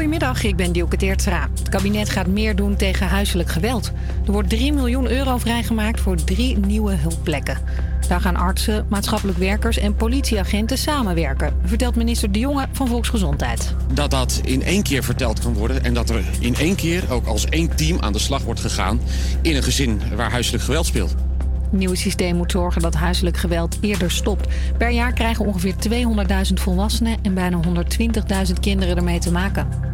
Goedemiddag, ik ben Dioke Teertsra. Het kabinet gaat meer doen tegen huiselijk geweld. Er wordt €3 miljoen vrijgemaakt voor 3 nieuwe hulpplekken. Daar gaan artsen, maatschappelijk werkers en politieagenten samenwerken, vertelt minister De Jonge van Volksgezondheid. Dat in één keer verteld kan worden en dat er in één keer ook als één team aan de slag wordt gegaan in een gezin waar huiselijk geweld speelt. Het nieuwe systeem moet zorgen dat huiselijk geweld eerder stopt. Per jaar krijgen ongeveer 200.000 volwassenen en bijna 120.000 kinderen ermee te maken.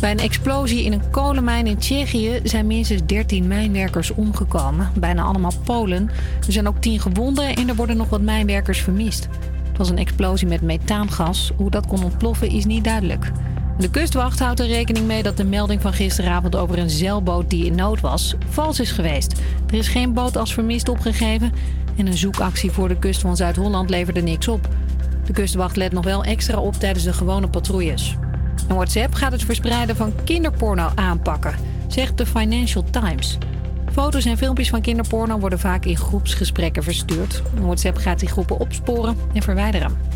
Bij een explosie in een kolenmijn in Tsjechië zijn minstens 13 mijnwerkers omgekomen. Bijna allemaal Polen. Er zijn ook 10 gewonden en er worden nog wat mijnwerkers vermist. Het was een explosie met methaangas. Hoe dat kon ontploffen is niet duidelijk. De kustwacht houdt er rekening mee dat de melding van gisteravond over een zeilboot die in nood was, vals is geweest. Er is geen boot als vermist opgegeven en een zoekactie voor de kust van Zuid-Holland leverde niks op. De kustwacht let nog wel extra op tijdens de gewone patrouilles. En WhatsApp gaat het verspreiden van kinderporno aanpakken, zegt de Financial Times. Foto's en filmpjes van kinderporno worden vaak in groepsgesprekken verstuurd. WhatsApp gaat die groepen opsporen en verwijderen.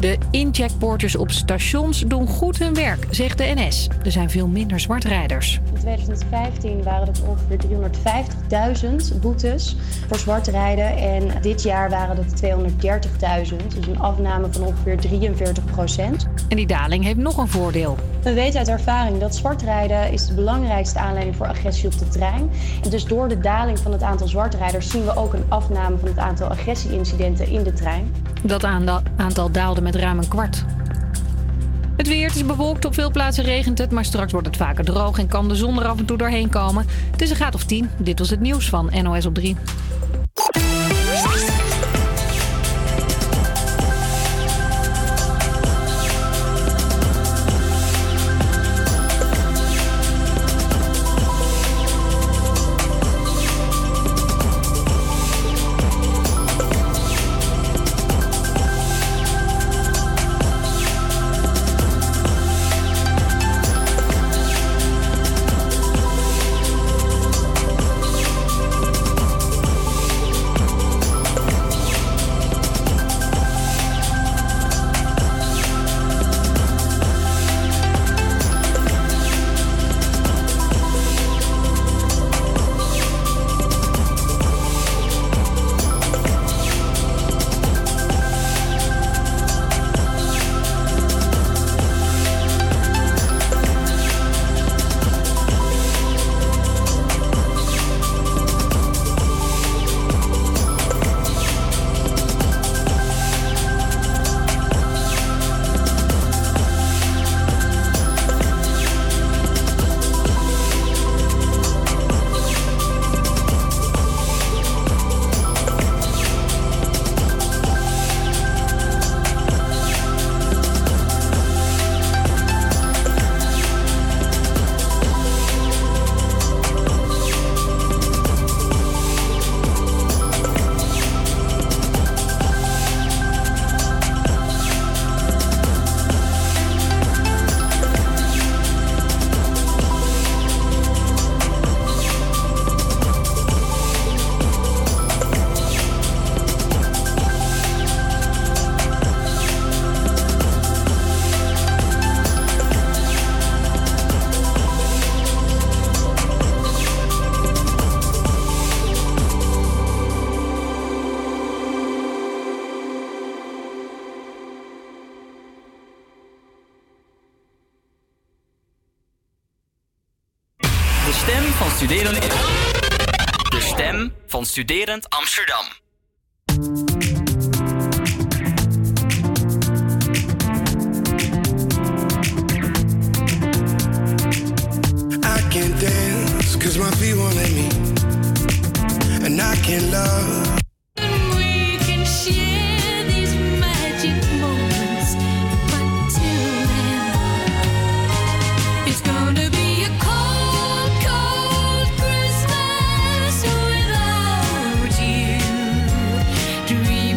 De incheckpoorters op stations doen goed hun werk, zegt de NS. Er zijn veel minder zwartrijders. In 2015 waren het ongeveer 350.000 boetes voor zwartrijden. En dit jaar waren dat 230.000. Dus een afname van ongeveer 43%. En die daling heeft nog een voordeel. We weten uit ervaring dat zwartrijden is de belangrijkste aanleiding voor agressie op de trein. En dus door de daling van het aantal zwartrijders zien we ook een afname van het aantal agressieincidenten in de trein. Dat aantal daalde met ruim een kwart. Het weer, het is bewolkt, op veel plaatsen regent het, maar straks wordt het vaker droog en kan de zon er af en toe doorheen komen. Het is een graad of 10. Dit was het nieuws van NOS op 3. De stem van Studerend Amsterdam. I can't dance, 'cause my feet won't let me. And I can't love. Do you?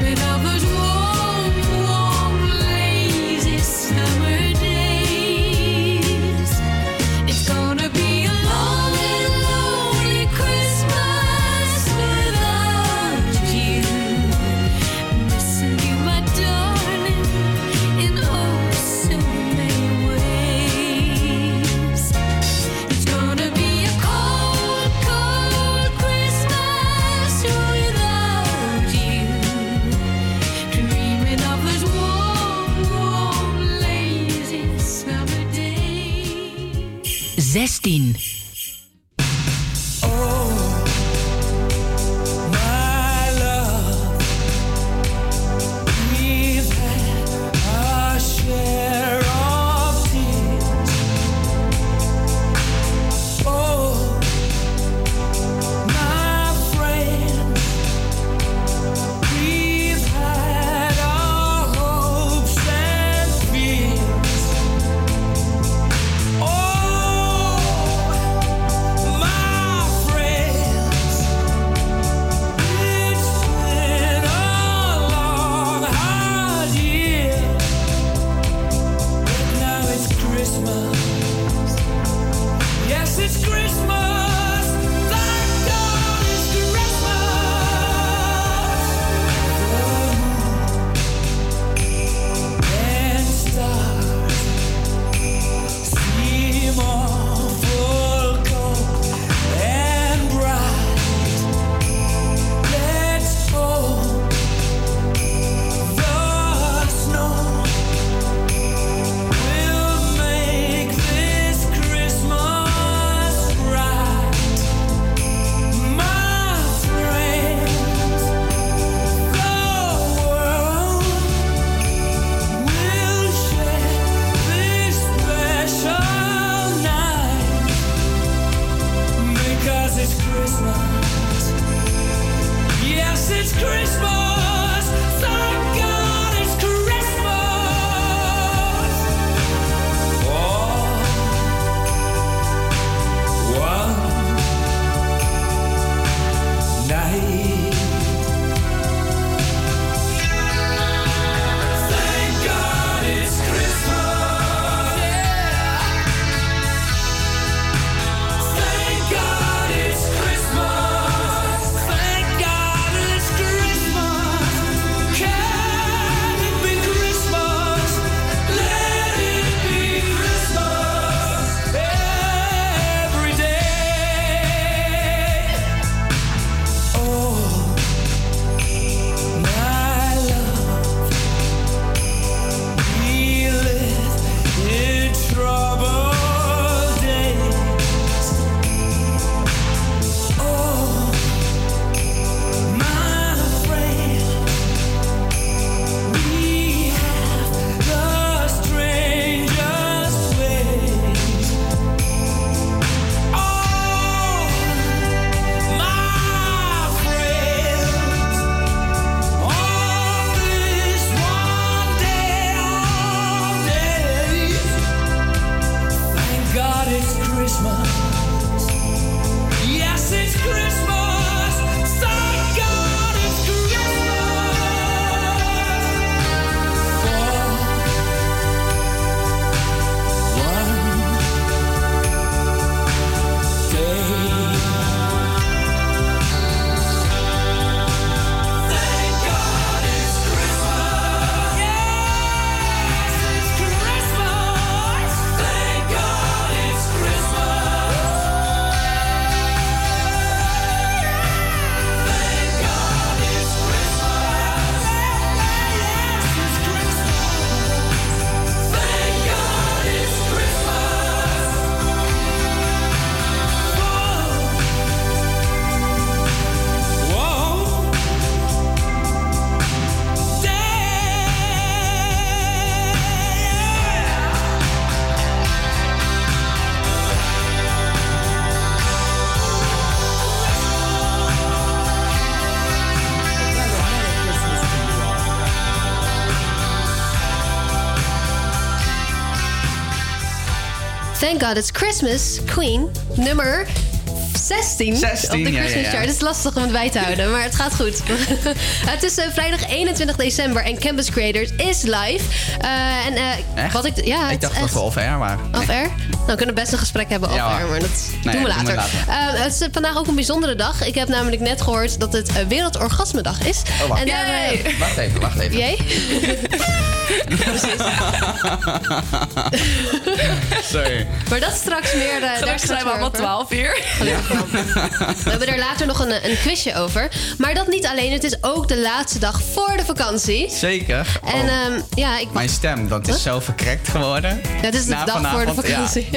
16. Thank God It's Christmas, Queen, nummer 16 op de Christmas chart. Het is lastig om het bij te houden, maar het gaat goed. Het is vrijdag 21 december en Campus Creators is live. Ik dacht dat we off-air waren. Off-air? Nou, we kunnen best een gesprek hebben off-air, maar dat doen we later. Het is vandaag ook een bijzondere dag. Ik heb namelijk net gehoord dat het Wereldorgasmedag is. Oh, wacht even. Jij? Precies. Sorry. Maar dat is straks meer... Straks zijn we allemaal 12 uur. Ja. We hebben er later nog een quizje over. Maar dat niet alleen. Het is ook de laatste dag voor de vakantie. Zeker. En, mijn stem, dat is zo verkrekt geworden. Dat is de dag vanavond, voor de vakantie.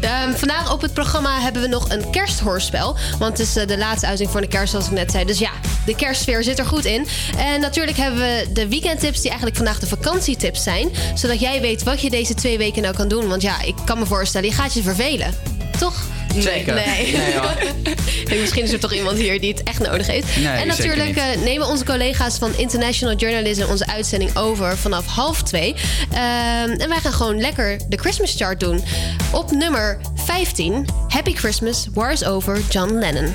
Ja. Vandaag op het programma hebben we nog een kersthoorspel. Want het is de laatste uitzending voor de kerst, zoals ik net zei. Dus ja, de kerstsfeer zit er goed in. En natuurlijk hebben we de weekendtips die eigenlijk vandaag de vakantietips zijn. Zodat jij weet wat je deze 2 weken nou kan doen. Want ja, ik kan me voorstellen, je gaat je vervelen. Toch? Zeker. Nee. Misschien is er toch iemand hier die het echt nodig heeft. Nee, en natuurlijk nemen onze collega's van International Journalism onze uitzending over vanaf 1:30. En wij gaan gewoon lekker de Christmas chart doen. Op nummer 15, Happy Christmas, War is Over, John Lennon.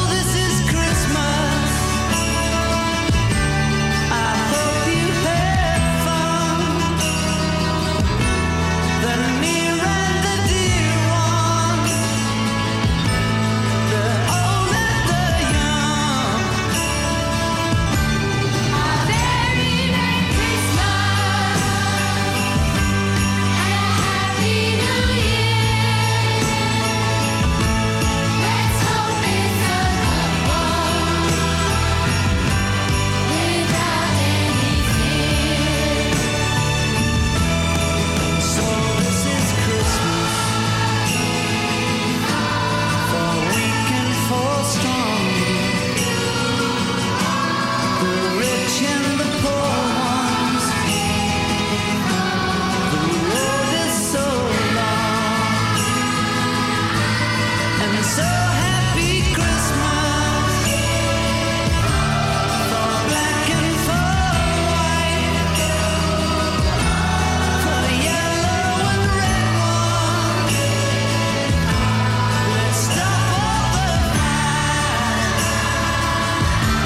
this is Christmas, I hope you had fun. The near and the dear ones, the old and the young, are buried at Christmas, and a happy new year. Let's hope it's a good one, without any fear. So this is Christmas, for weak and for strong, the rich and the poor ones. The road is so long, and so happy Christmas, for black and for white, for the yellow and red ones. Let's stop all the fight. Merry,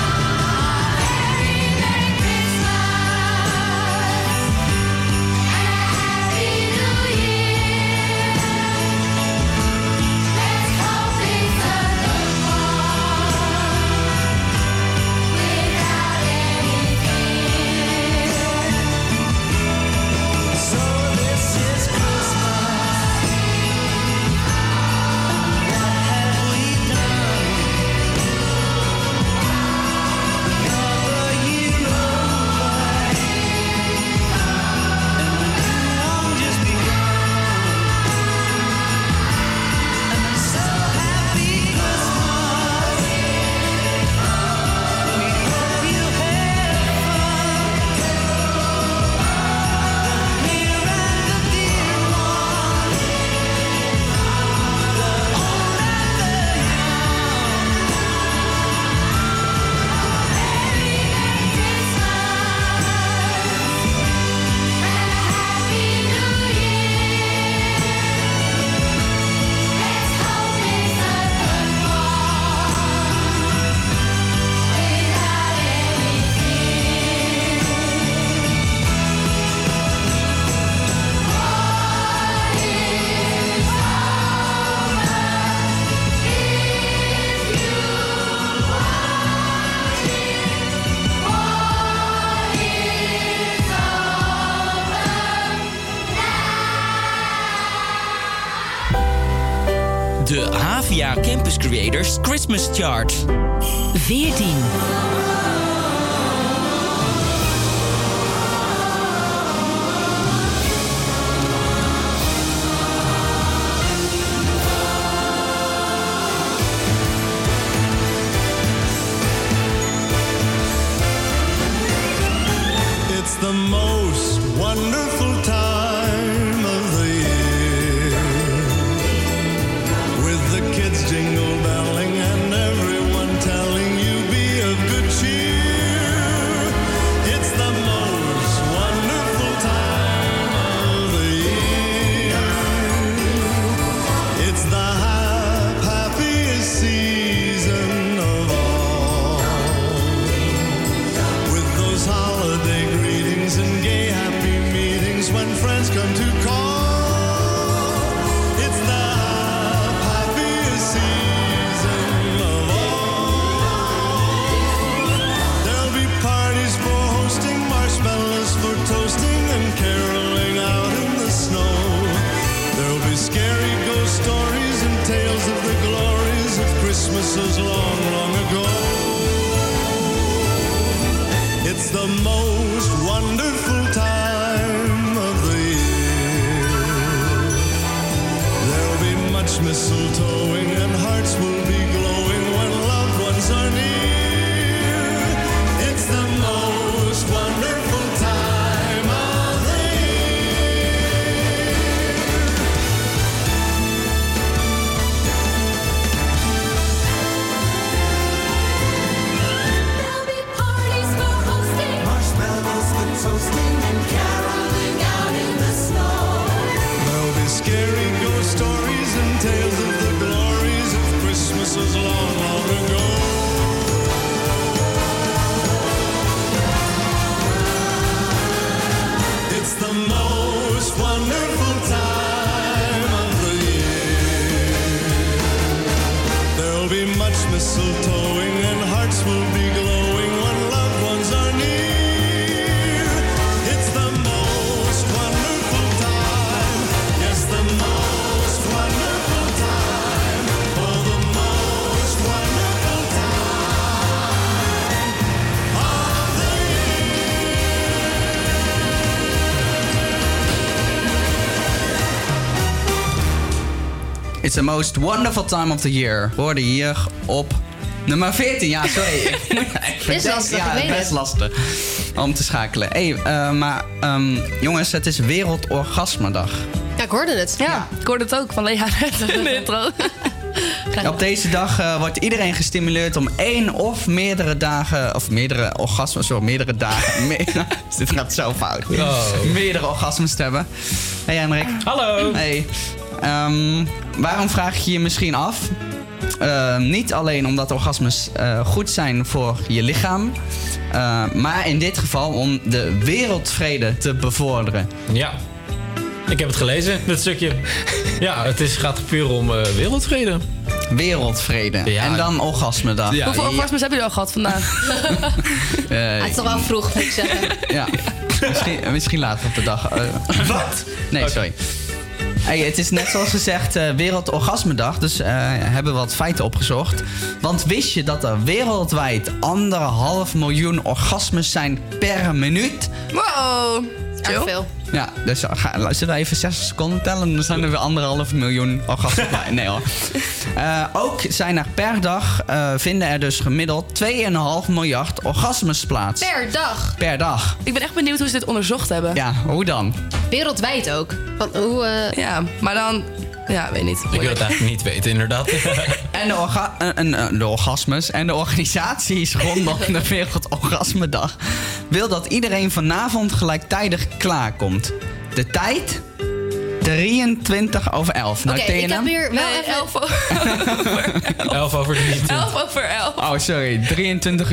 Merry Christmas, and a Happy New Year. Let's hope it's a good one, without any fear. So this is Christmas, and what have we done? Another year over, and a new one just begun. And I'm so happy Christmas, we hope you had fun. De HvA Campus Creators Christmas Chart. 14. It's the most wonderful time of the year, with the kids jingle belling and everyone telling you be of good cheer. glories of Christmases long, long ago. It's the most wonderful time of the year. There'll be much mistletoeing and hearts will be glowing when loved ones are near. It's the most wonderful time of the year. There'll be parties for hosting, marshmallows for toasting, and caroling out in the snow. There'll be scary ghost stories and tales of the glories of Christmases long, long ago. It's the most wonderful time of the year. There'll be much mistletoeing and hearts will be glowing when loved ones are near. It's the most wonderful time. Yes, the most wonderful time. Oh, the most wonderful time of the year. It's the most wonderful time of the year. We hoorden hier op nummer 14. Ja, sorry. Is lastig, ja, best lastig om te schakelen. Maar jongens, het is Wereldorgasmedag. Ja, ik hoorde het. Ja. Ik hoorde het ook van Lea net in de intro. Op deze dag wordt iedereen gestimuleerd om één of meerdere dagen... of meerdere orgasmes, sorry, meerdere dagen... dit gaat zo fout. Meerdere orgasmes te hebben. Hey Hendrik. Hallo. Hey. Waarom vraag je je misschien af? Niet alleen omdat orgasmes goed zijn voor je lichaam... maar in dit geval om de wereldvrede te bevorderen. Ja, ik heb het gelezen, dat stukje. Ja, het gaat puur om wereldvrede. Wereldvrede. Ja. En dan orgasmedag. Ja, hoeveel orgasmes hebben jullie al gehad vandaag? Het is toch wel vroeg, moet ik zeggen. Ja. Misschien later op de dag. Wat? Nee, okay. Sorry. Hey, het is net zoals gezegd Wereldorgasmedag, dus hebben we wat feiten opgezocht. Want wist je dat er wereldwijd 1,5 miljoen orgasmes zijn per minuut? Wow, dat is veel. Ja, dus zullen we even 60 seconden tellen? Dan zijn er weer 1,5 miljoen orgasmes bij. Nee hoor. Ook zijn er per dag, vinden er dus gemiddeld 2,5 miljard orgasmes plaats. Per dag? Per dag. Ik ben echt benieuwd hoe ze dit onderzocht hebben. Ja, hoe dan? Wereldwijd ook. Ja, maar dan... Ja, weet niet. Ik wil het eigenlijk niet weten, inderdaad. En de orgasmes en de organisaties rondom de Wereldorgasmedag wil dat iedereen vanavond gelijktijdig klaarkomt. De tijd... 23:11. Nou, ik heb hier wel 11 over 11. 11 over 11 over 11. Oh, sorry. 23:11. 11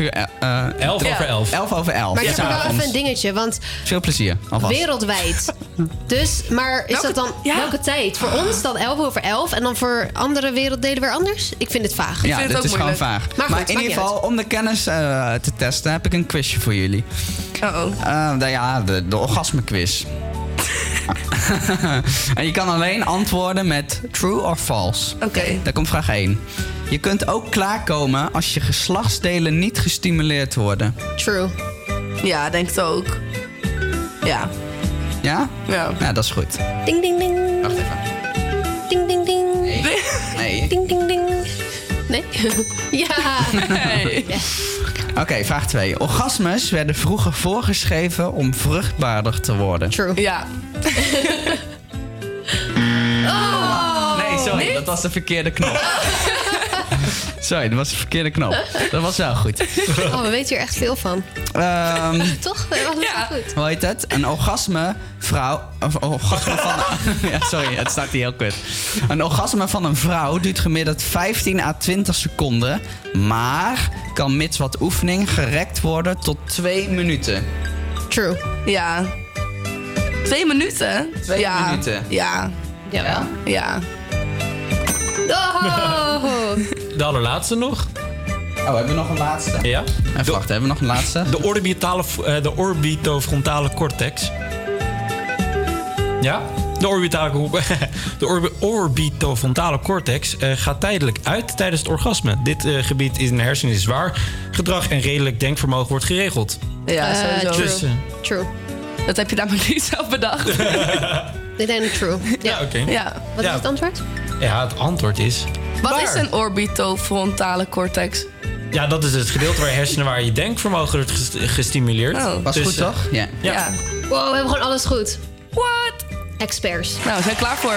over 11. 11 over 11. Maar ik heb wel even een dingetje, want... Veel plezier, alvast. Wereldwijd. Dus, maar is dat dan welke tijd? Voor ons dan 11 over 11 en dan voor andere werelddelen weer anders? Ik vind het vaag. Ja, dit is gewoon vaag. Maar in ieder geval, om de kennis te testen, heb ik een quizje voor jullie. De orgasmequiz. En je kan alleen antwoorden met true of false. Oké. Daar komt vraag 1. Je kunt ook klaarkomen als je geslachtsdelen niet gestimuleerd worden. True. Ja, denk het ook. Ja. Ja? Ja. Ja, dat is goed. Ding, ding, ding. Wacht even. Ding, ding, ding. Nee. Ding, ding, ding. Nee? Ja. Nee. Yes. Oké, vraag 2. Orgasmes werden vroeger voorgeschreven om vruchtbaarder te worden. True. Ja. Nee, sorry. Niet? Dat was de verkeerde knop. Sorry, dat was de verkeerde knop. Dat was wel goed. Oh, we weten hier echt veel van. Toch? Dat was goed. Hoe heet het? Een orgasmevrouw... orgasme van... ja, sorry, het staat hier heel kut. Een orgasme van een vrouw duurt gemiddeld 15 à 20 seconden... maar kan mits wat oefening gerekt worden tot 2 minuten. True. Ja. 2 minuten? 2 minuten. Ja. Jawel. Ja. Oh. De allerlaatste nog. Oh, hebben we nog een laatste? Ja. Even wachten, hebben we nog een laatste? De orbitofrontale cortex. Ja? De orbitofrontale cortex gaat tijdelijk uit tijdens het orgasme. Dit gebied in de hersenen is waar gedrag en redelijk denkvermogen wordt geregeld. Ja, sowieso. True. Dat heb je namelijk niet zelf bedacht. Dit is true. Ja, oké. Okay. Ja. Wat is het antwoord? Ja, het antwoord is... Wat is een orbitofrontale cortex? Ja, dat is het gedeelte waar je hersenen, waar je denkvermogen wordt gestimuleerd. Oh, was goed, toch? Ja. Ja. Wow, we hebben gewoon alles goed. What? Experts. Nou, we zijn klaar voor.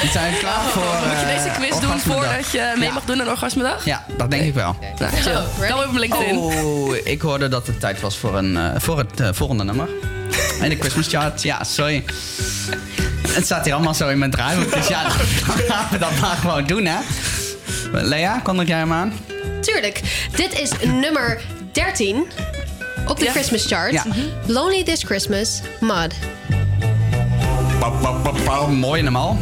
We zijn klaar voor... moet je deze quiz doen voordat je mee mag doen aan orgasmedag? Ja, dat denk ik wel. Okay. Nou, chill. Kom even op LinkedIn. Oh, ik hoorde dat het tijd was voor het volgende nummer. En de Christmas chart. Ja, sorry. Het staat hier allemaal zo in mijn draaiboek. Dus ja, gaan we dat maar gewoon doen, hè. Lea, kondig jij hem aan? Tuurlijk. Dit is nummer 13 op de Christmas chart. Ja. Mm-hmm. Lonely This Christmas, Mud. Mooi hem al.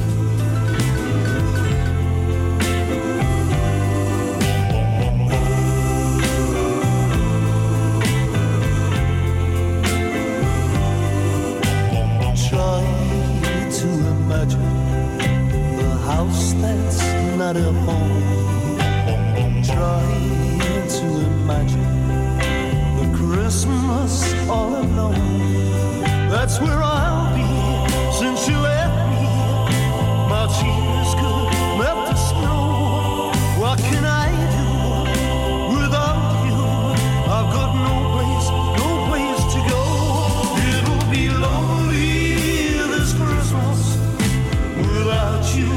Try to imagine a house that's not a home. Try to imagine a Christmas all alone. That's where I'll be since you left me. My tears could melt the snow. What can I do without you? I've got no place, no place to go. It'll be lonely this Christmas without you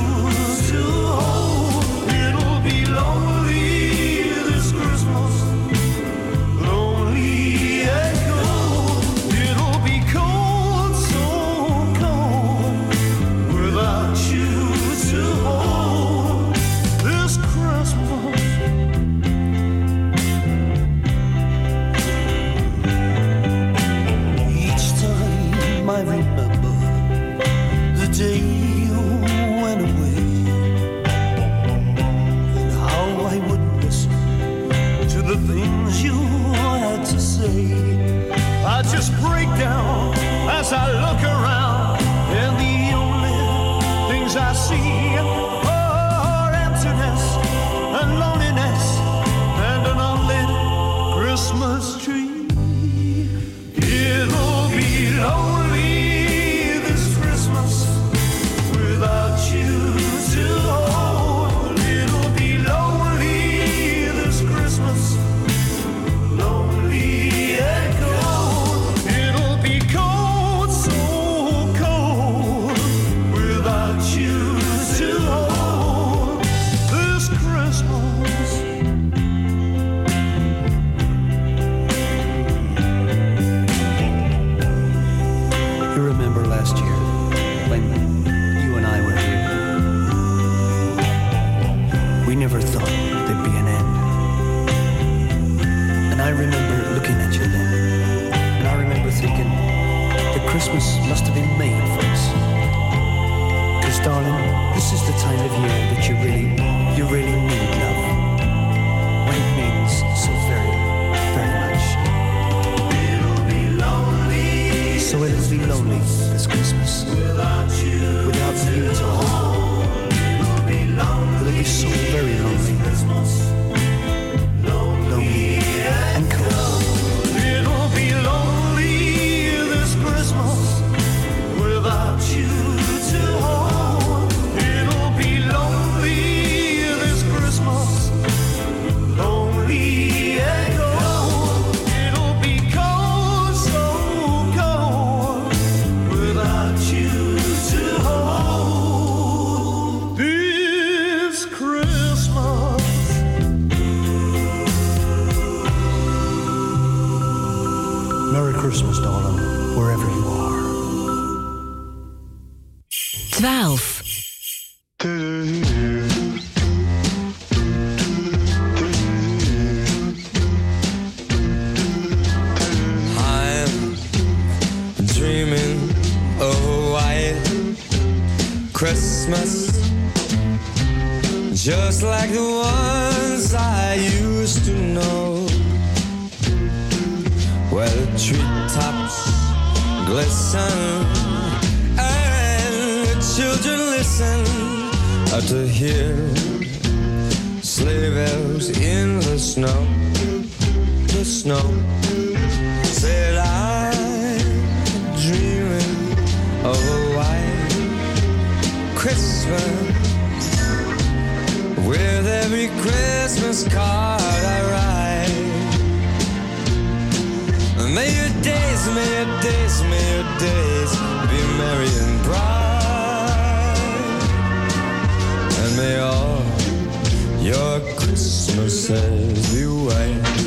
to hold. It'll be lonely this Christmas, lonely as I just break down as I look around, and the only things I see are emptiness and loneliness and an unlit Christmas tree. It'll be lonely this Christmas without you to hold. It'll be lonely this Christmas, lonely. Christmas must have been made for us. Because, darling, this is the time of year that you really need love. When it means so very, very much. It'll be lonely. So it'll be lonely this Christmas. Without you to hold. It'll be lonely. It'll be so very lonely. Lonely and cold. It'll be lonely. Christmas without you to hold. It'll be lonely this Christmas, lonely and cold. It'll be cold, so cold without you to hold this Christmas. Merry Christmas, darling. 12. I'm dreaming of a white Christmas, just like the ones I used to know, where the treetops glisten children listen to hear sleigh bells in the snow, the snow. Said I'm dreaming of a white Christmas. With every Christmas card I write, may your days, may your days, may your days be merry and bright, and may all your Christmases be white.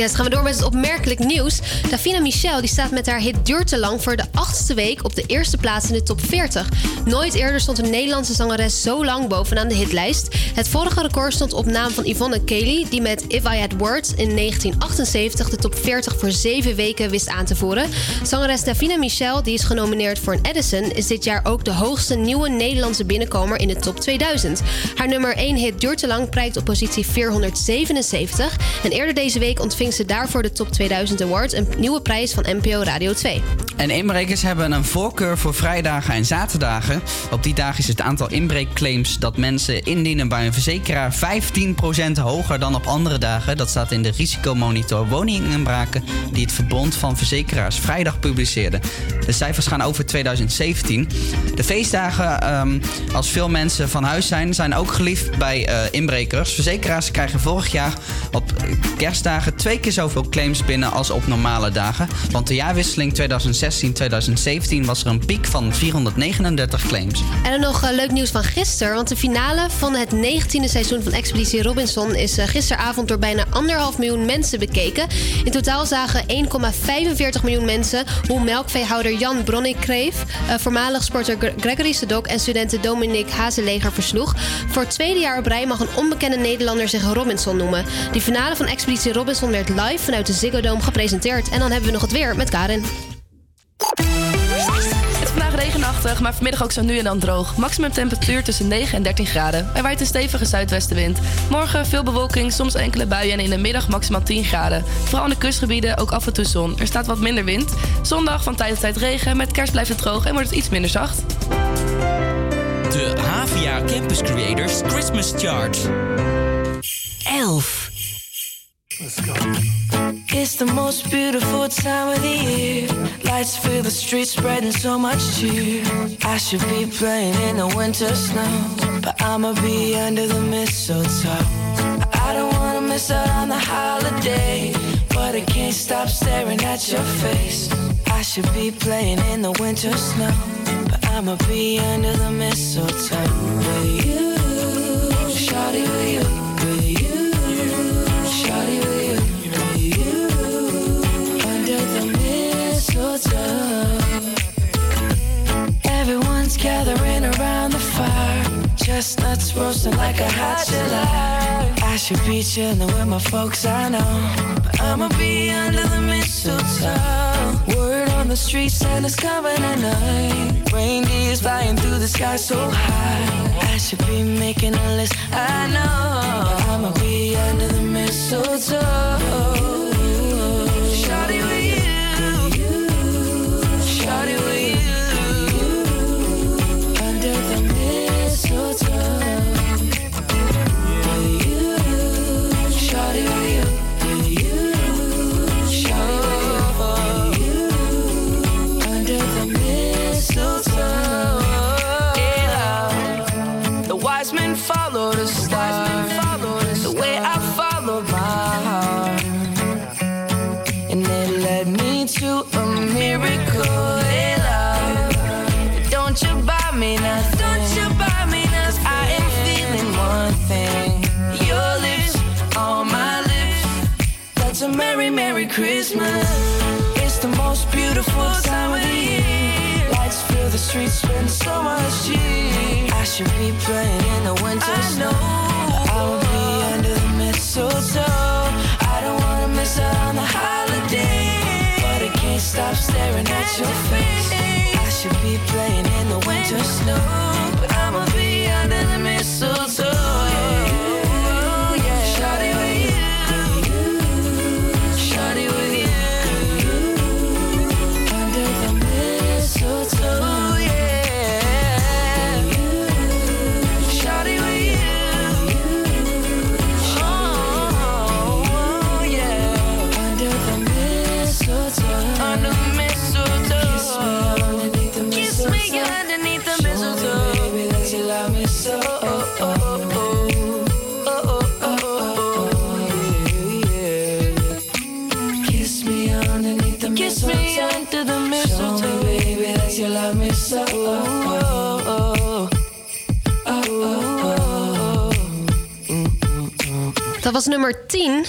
Yes, gaan we door met het opmerkelijk nieuws. Davina Michelle die staat met haar hit Duurt te Lang voor de 8e week op de eerste plaats in de top 40. Nooit eerder stond een Nederlandse zangeres zo lang bovenaan de hitlijst. Het vorige record stond op naam van Yvonne Kelly, die met If I Had Words in 1978 de top 40 voor 7 weken wist aan te voeren. Zangeres Davina Michelle, die is genomineerd voor een Edison, is dit jaar ook de hoogste nieuwe Nederlandse binnenkomer in de top 2000. Haar nummer 1 hit Duurt te Lang prijkt op positie 477 en eerder deze week ontving ze daarvoor de Top 2000 Award, een nieuwe prijs van NPO Radio 2. En inbrekers hebben een voorkeur voor vrijdagen en zaterdagen. Op die dagen is het aantal inbreekclaims dat mensen indienen bij een verzekeraar 15% hoger dan op andere dagen. Dat staat in de risicomonitor woninginbraken die het Verbond van Verzekeraars vrijdag publiceerde. De cijfers gaan over 2017. De feestdagen, als veel mensen van huis zijn, zijn ook geliefd bij inbrekers. Verzekeraars krijgen vorig jaar op kerstdagen 2 keer zoveel claims binnen als op normale dagen. Want de jaarwisseling 2016-2017 was er een piek van 439 claims. En dan nog leuk nieuws van gisteren. Want de finale van het 19e seizoen van Expeditie Robinson is gisteravond door bijna 1,5 miljoen mensen bekeken. In totaal zagen 1,45 miljoen mensen hoe melkveehouder Jan Bronink kreef, voormalig sporter Gregory Sedok en studenten Dominic Hazeleger versloeg. Voor het tweede jaar op rij mag een onbekende Nederlander zich Robinson noemen. De finale van Expeditie Robinson werd live vanuit de Ziggo Dome gepresenteerd. En dan hebben we nog het weer met Karin. Het is vandaag regenachtig, maar vanmiddag ook zo nu en dan droog. Maximum temperatuur tussen 9 en 13 graden. Er waait een stevige zuidwestenwind. Morgen veel bewolking, soms enkele buien en in de middag maximaal 10 graden. Vooral in de kustgebieden ook af en toe zon. Er staat wat minder wind. Zondag van tijd tot tijd regen. Met kerst blijft het droog en wordt het iets minder zacht. De HvA Campus Creators Christmas Chart. 11. Let's go. It's the most beautiful time of the year. Lights fill the streets, spreading so much cheer. I should be playing in the winter snow, but I'ma be under the mistletoe. I don't wanna miss out on the holiday, but I can't stop staring at your face. I should be playing in the winter snow, but I'ma be under the mistletoe. With you, shawty, with you, with you, shawty, with you, under the mistletoe. Everyone's gathering around the fire, chestnuts roasting like a hot July. I should be chilling with my folks, I know, but I'ma be under the mistletoe. The street, Santa's coming at night. Reindeers flying through the sky so high. I should be making a list, I know, but I'ma be under the mistletoe. Shawty with you, shawty with you, under the mistletoe. With you, shawty with you, with you. Follow the stars, the way I follow my heart, and it led me to a miracle. Hey, love, don't you buy me nothing, cause I am feeling one thing, your lips on my lips. That's a merry, merry Christmas. It's the most beautiful time of the year. Lights fill the streets, spend so much cheer. I should be playing in the winter snow, but I will be under the mistletoe. I don't wanna miss out on the holiday, but I can't stop staring at your face. I should be playing in the winter snow, but I'ma be under the mistletoe. Yeah, shawty with you, shawty with you, under the mistletoe. So, dat was nummer 10.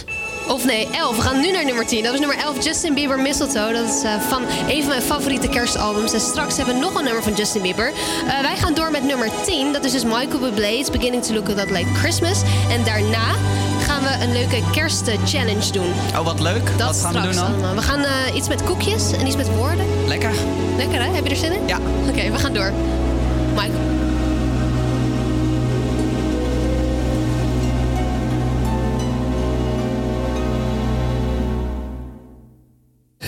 Of nee, 11. We gaan nu naar nummer 10. Dat was nummer 11, Justin Bieber, Mistletoe. Dat is van een van mijn favoriete kerstalbums. En straks hebben we nog een nummer van Justin Bieber. Wij gaan door met nummer 10. Dat is dus Michael Bublé, It's Beginning to Look a Lot Like Christmas. En daarna gaan we een leuke kerstchallenge doen. Oh, wat leuk. Dat wat gaan we doen dan? Allemaal. We gaan iets met koekjes en iets met woorden. Lekker. Lekker, hè? Heb je er zin in? Ja. Oké, we gaan door. Michael.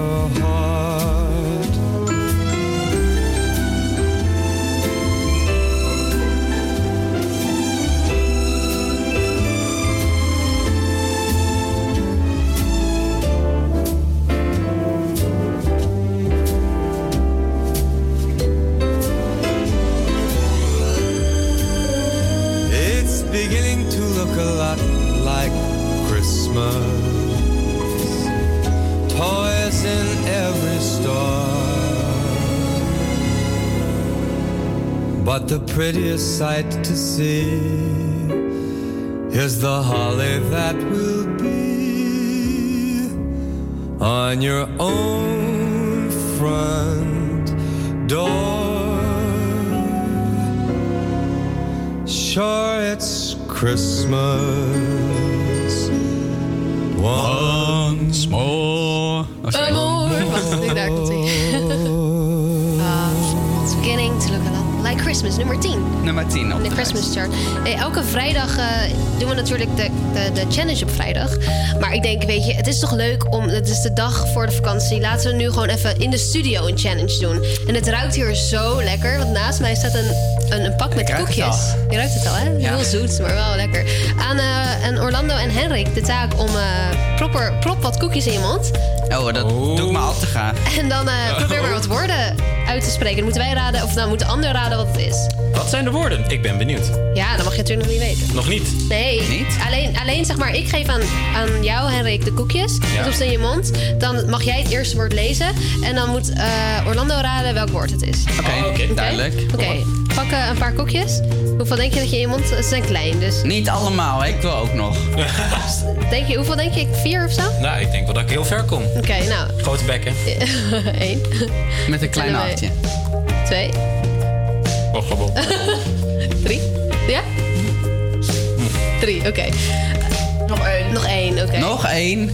heart. Beginning to look a lot like Christmas. Toys in every store, but the prettiest sight to see is the holly that will be on your own front door. Sure, it's Christmas once more. Een oor was het, daar komt ie. It's beginning to look a lot like Christmas, nummer 10. Nummer 10 op de Christmas chart. Nee, elke vrijdag doen we natuurlijk de challenge op vrijdag. Maar ik denk, weet je, het is toch leuk om... Het is de dag voor de vakantie. Laten we nu gewoon even in de studio een challenge doen. En het ruikt hier zo lekker. Want naast mij staat een pak met koekjes. Je ruikt het al, hè? Ja. Heel zoet, maar wel lekker. Aan Orlando en Hendrik de taak om prop wat koekjes in je mond. Oh, dat doe ik maar al te gaan. En dan probeer maar wat woorden uit te spreken. Dan moeten wij raden, of dan moet de ander raden wat het is. Wat zijn de woorden? Ik ben benieuwd. Ja, dat mag je natuurlijk nog niet weten. Nog niet? Nee. Niet? Alleen zeg maar, ik geef aan jou, Hendrik, de koekjes. Ja. Dat is in je mond. Dan mag jij het eerste woord lezen. En dan moet Orlando raden welk woord het is. Oké, duidelijk. Oké. Pak een paar koekjes. Hoeveel denk je dat je in je mond... Ze zijn klein, dus... Niet allemaal, hè? Ik wil ook nog. Hoeveel denk je? 4 of zo? Nou, ik denk wel dat ik heel ver kom. Oké, nou... Grote bekken. 1. Met een klein hartje. 2. Oh, gewoon. 3. Ja? 3, oké. Nog één, oké. Nog één.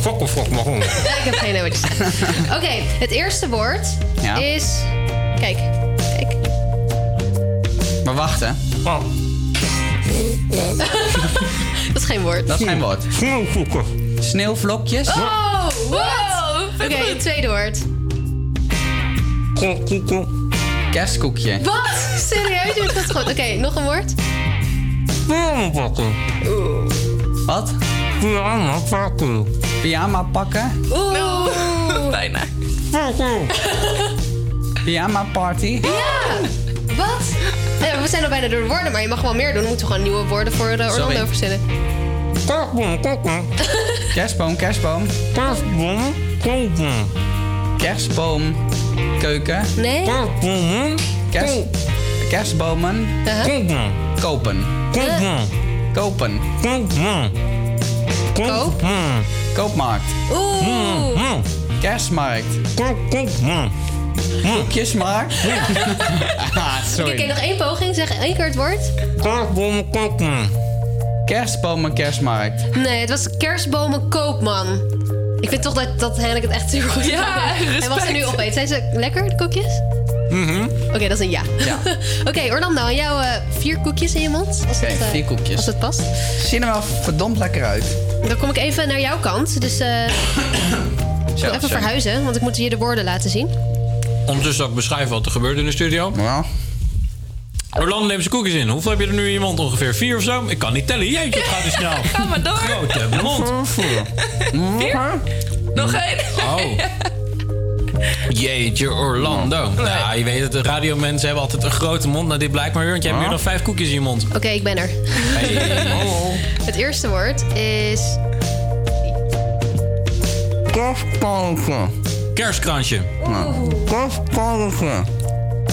Fok, maar gewoon. Ik heb geen idee wat je zegt. Oké, het eerste woord is... Kijk. Maar wacht, hè. Oh. Dat is geen woord. Dat is geen woord. Sneeuwvlokken. Sneeuwvlokjes. Oh, wow. Oké, het tweede woord. Kerstkoekje. Wat? Serieus? Je doet het goed. Oké, nog een woord. Pyjama-pakken. Wat? Pyjama-pakken. Pyjama-pakken? Oeh. Bijna. Pyjama-party. Ja. Wat? We zijn al bijna door de woorden, maar je mag wel meer doen. We moeten gewoon nieuwe woorden voor Orlando verzinnen. Kerstboom. Kerstboom. Kerstboom. Kerstboom. Keuken. Nee. Kerstbomen. Kopen. Kopen. Koop. Koopmarkt. Oeh. Kerstmarkt. Koekjesmarkt. Sorry. Oké, nog één poging. Zeg één keer het woord. Kerstbomen koopman. Kerstbomen kerstmarkt. Nee, het was kerstbomen koopman. Ik vind toch dat Henrik het echt super goed doet. Ja, respect. En wat ze nu opeet. Zijn ze lekker, de koekjes? Mhm. Oké, dat is een ja. Oké, Orlando, jouw 4 koekjes in je mond. Oké, 4 koekjes. Als het past. Zien er wel verdomd lekker uit. Dan kom ik even naar jouw kant. Dus even verhuizen, want ik moet hier de woorden laten zien. Ondertussen zal ik beschrijven wat er gebeurt in de studio. Ja. Orlando neemt zijn koekjes in. Hoeveel heb je er nu in je mond? Ongeveer 4 of zo? Ik kan niet tellen. Jeetje, het gaat dus snel. Ga maar door. Grote mond. 4? Nog 1. Oh. Jeetje, Orlando. Nee. Nou, je weet dat de radiomensen hebben altijd een grote mond. Nou, dit blijkt maar weer, want jij hebt meer dan 5 koekjes in je mond. Oké, ik ben er. Hey. Oh. Het eerste woord is... Kerstkransje. Kerstkransje. Kerstkransje.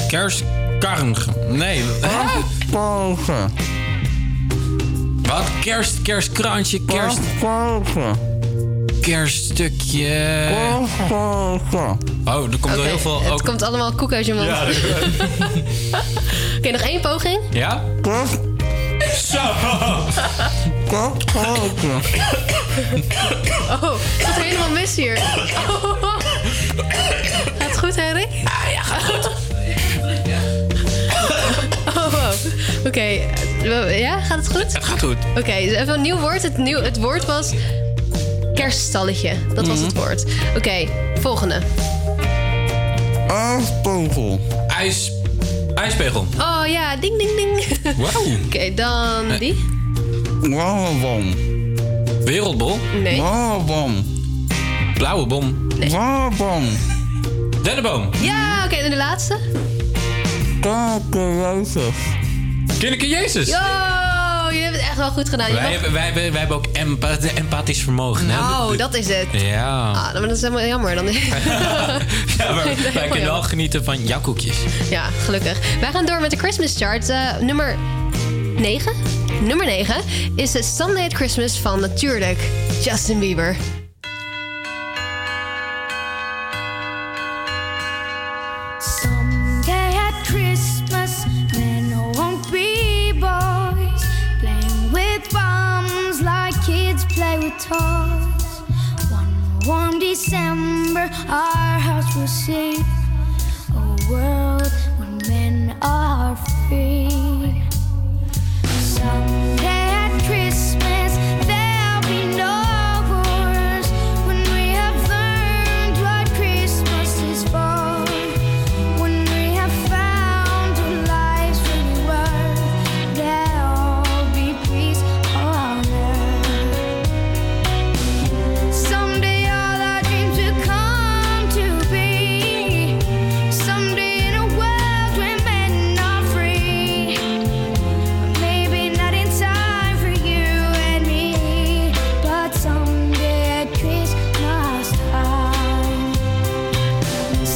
Kerstkarntje. Nee. Kerstkransje. Wat? Kerstkransje. Kerstkransje. Kerststukje. Kerstkransje. Oh, er komt wel heel veel... Het komt allemaal koek uit je mond. Ja, Oké, nog één poging. Ja? Kerst... Zo. Oh, het gaat helemaal mis hier. Oh. Gaat het goed, Hendrik? Ah, ja, gaat goed. Oh, wow. Oké. Ja, gaat het goed? Het gaat goed. Oké, even een nieuw woord. Het woord was kerststalletje. Dat was het woord. Oké, volgende. Ijspegel. Ijspegel. Oh ja, ding, ding, ding. Wauw. Oké, dan die. Wauwbom. Wereldbol? Nee. Wauwbom. Blauwe bom. Nee. Wauwbom. Dennenboom. Ja, oké, en de laatste? Kinderke Jezus. Kinderke Jezus? Yo, jullie hebben het echt wel goed gedaan. Wij hebben ook empathisch vermogen. Nou, hè? Dat is het. Ja. Ah, dat is helemaal jammer. Dan. Ja, maar wij kunnen wel genieten van jouw koekjes. Ja, gelukkig. Wij gaan door met de Christmas chart. Nummer 9. Nummer 9 is de Sunday at Christmas van natuurlijk Justin Bieber. Toys. One warm December, our hearts will sing. A world where men are free. Someday at Christmas, there'll be no wars when we have learned what Christmas is for. When we have found what life's really worth, there'll be peace on earth. Someday all our dreams will come to be. Someday in a world where men are free. Maybe not in time for you and me, but someday at Christmas time.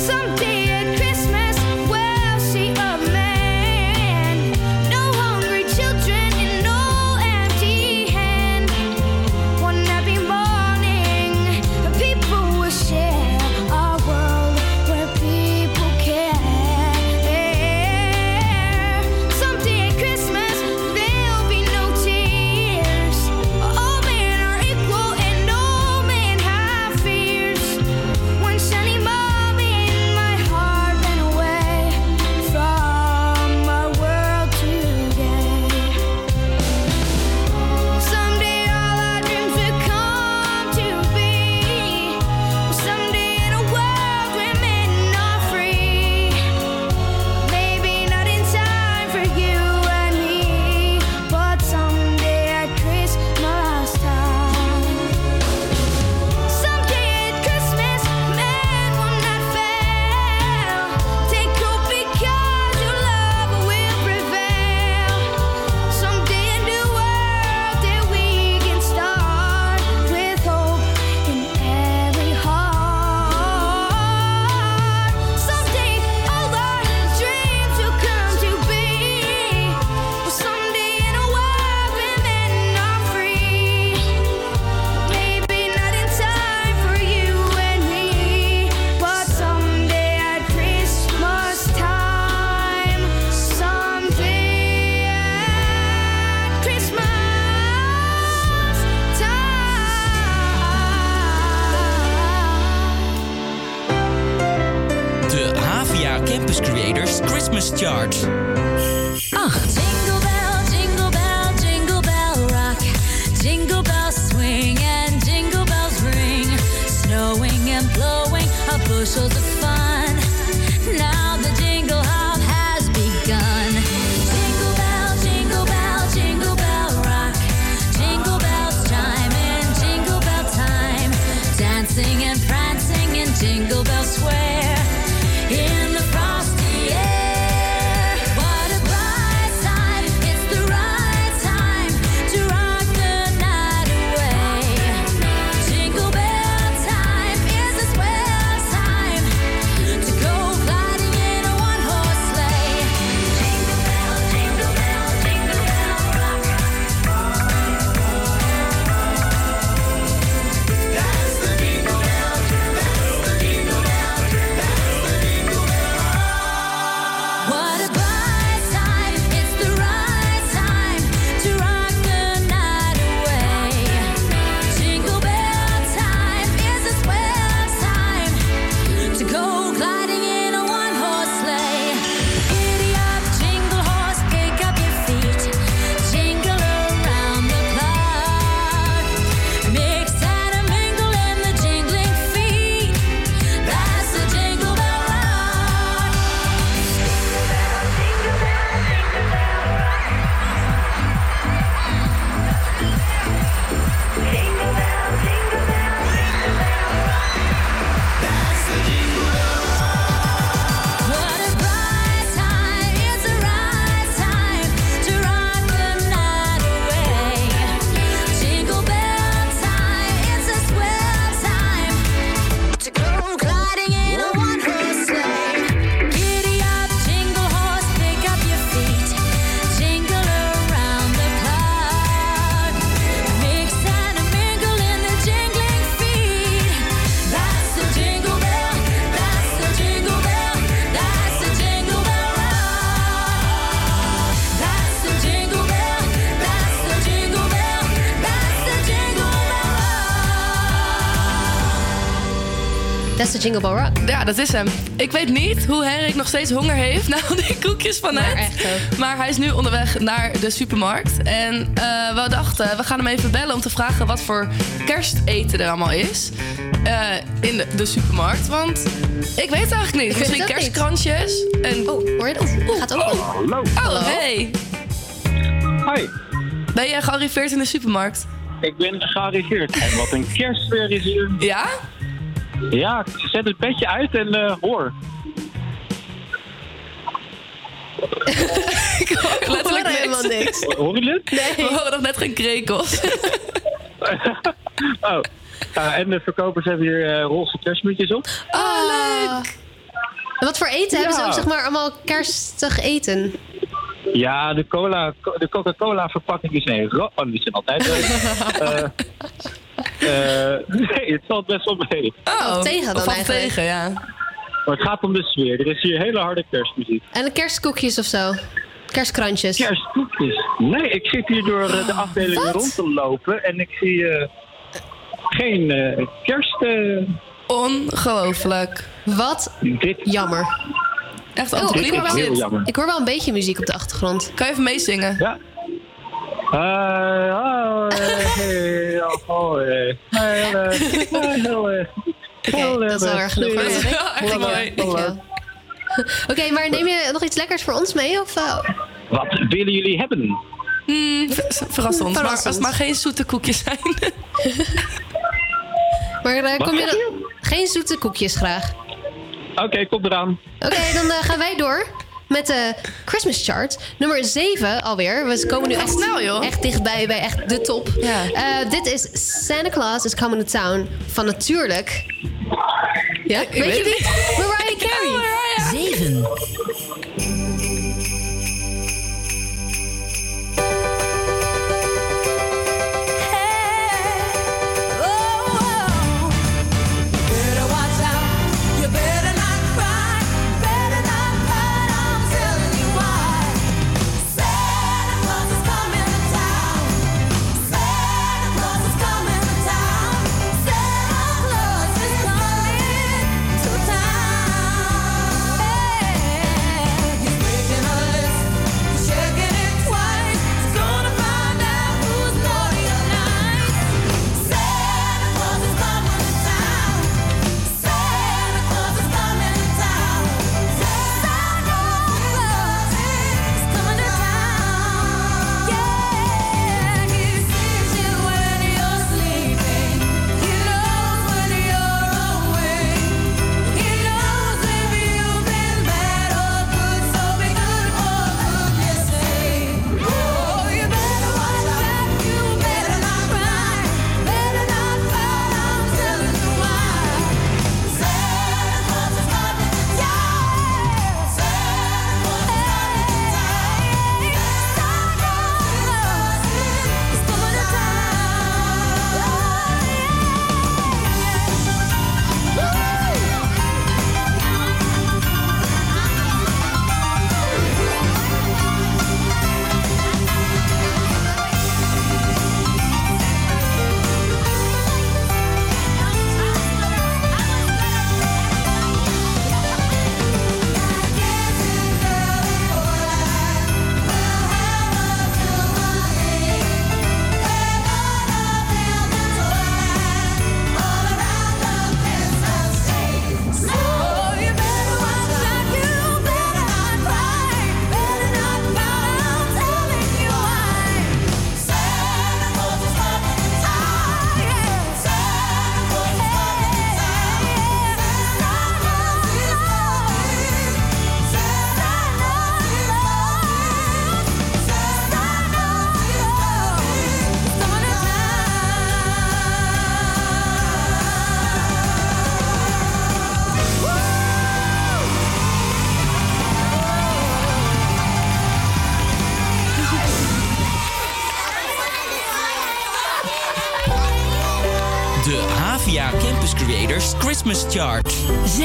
Someday at Christmas we'll see a man. No hungry children and no empty hand. One happy morning, people will share a world where people care. Someday at Christmas, there'll be no tears. All men are equal and no man have fears. One sunny morning, my heart ran away from our world today. Someday all our dreams will come to be. Someday in a world where men are free. Maybe not in time for you and me, but someday at Christmas time. Someday at Christmas, men will not fail. Take hope because your love will prevail. Someday a new world that we can start with hope in every heart. Someday all our dreams will come to be. Someday in a world where men are free. Maybe not in time for you and me, but someday at Christmas time. Someday at Christmas time. De HvA Campus Creators Christmas Chart. 8. Jingle bell, jingle bell rock. Jingle bells swing and jingle bells ring. Snowing and blowing are bushels of fun. Now the jingle hop has begun. Jingle bell, jingle bell rock. Jingle bells chime in jingle bell time. Dancing and prancing in Jingle Bell Square. In the frosty air. What a bright time. It's the right time to rock the night away. Jingle bell time is a swell time That's the jingle bell rock. Ja, dat is hem. Ik weet niet hoe Hendrik nog steeds honger heeft na al die koekjes van net. Maar echt ook. Maar hij is nu onderweg naar de supermarkt. En we dachten, we gaan hem even bellen om te vragen wat voor kersteten er allemaal is. In de supermarkt. Want ik weet het eigenlijk niet. Misschien kerstkransjes. En... Oh, hoor je dat? Het gaat ook. Hallo. Oh, hey. Hi. Ben jij gearriveerd in de supermarkt? Ik ben gearriveerd. En wat een kerst weer is hier. Ja? Ja, zet het bedje uit en hoor. Ik hoor letterlijk helemaal niks. Hoor je het? Nee. We horen nog net geen krekels. Oh. En de verkopers hebben hier roze kerstmuntjes op. Oh, leuk! En wat voor eten hebben ze ook, zeg maar, allemaal kerstig eten? Ja, de Coca-Cola verpakking is die zijn altijd nee, het valt best wel mee. Oh, tegen dan eigenlijk. Tegen, ja. Maar het gaat om de sfeer. Er is hier hele harde kerstmuziek. En de kerstkoekjes of zo? Kerstkrantjes? Kerstkoekjes? Nee, ik zit hier door de afdeling rond te lopen en ik zie geen kerst... Ongelooflijk. Wat jammer. Echt ik hoor wel een beetje muziek op de achtergrond. Kan je even meezingen? Ja. Oké, dat is wel erg genoeg. Dat is wel echt mooi. Oké, maar neem je nog iets lekkers voor ons mee? Of? Wat willen jullie hebben? Verras ons, maar als het maar geen zoete koekjes zijn. Maar kom je dan... Geen zoete koekjes graag. Oké, kom eraan. Oké, dan gaan wij door met de Christmas Chart. Nummer 7 alweer. We komen nu echt snel, joh. Echt dichtbij bij echt de top. Ja. Dit is Santa Claus is Coming to Town van natuurlijk... Ja, weet je wie? Mariah Carey. Oh, Mariah. 7. Christmas Chart 6.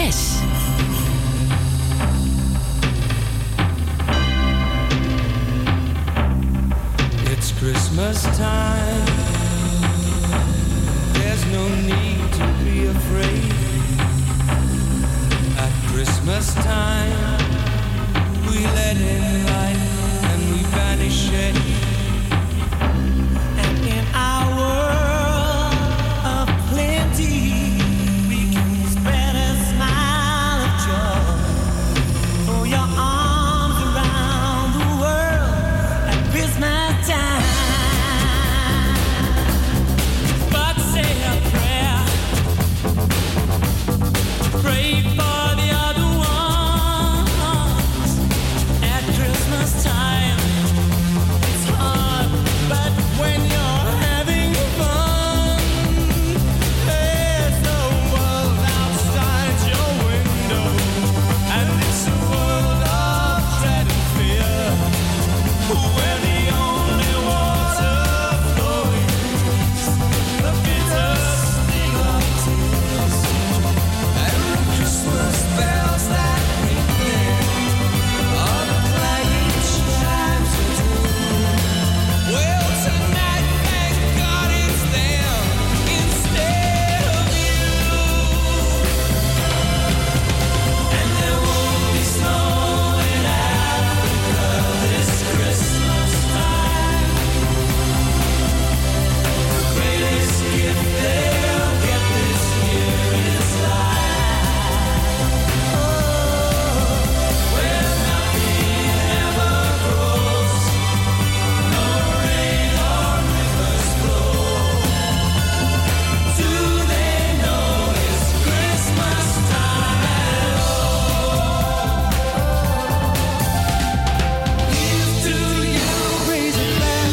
It's Christmas time. There's no need to be afraid. Christmas time, we let in light and we banish it. And in our world of plenty, we can spread a smile of joy. Throw your arms around the world at Christmas time. But say a prayer. Pray for the other ones at Christmas time. It's hard, but when you're having fun, there's no world outside your window, and it's a world of dread and fear, where the only water flowing is the bitter sting of tears, and the Christmas bells that ring there are the clanging chimes of doom. Well, tonight, thank God it's them instead of you. And there won't be snow in Africa this Christmas time. The greatest gift they'll get this year is life. Oh, where nothing ever grows, no rain or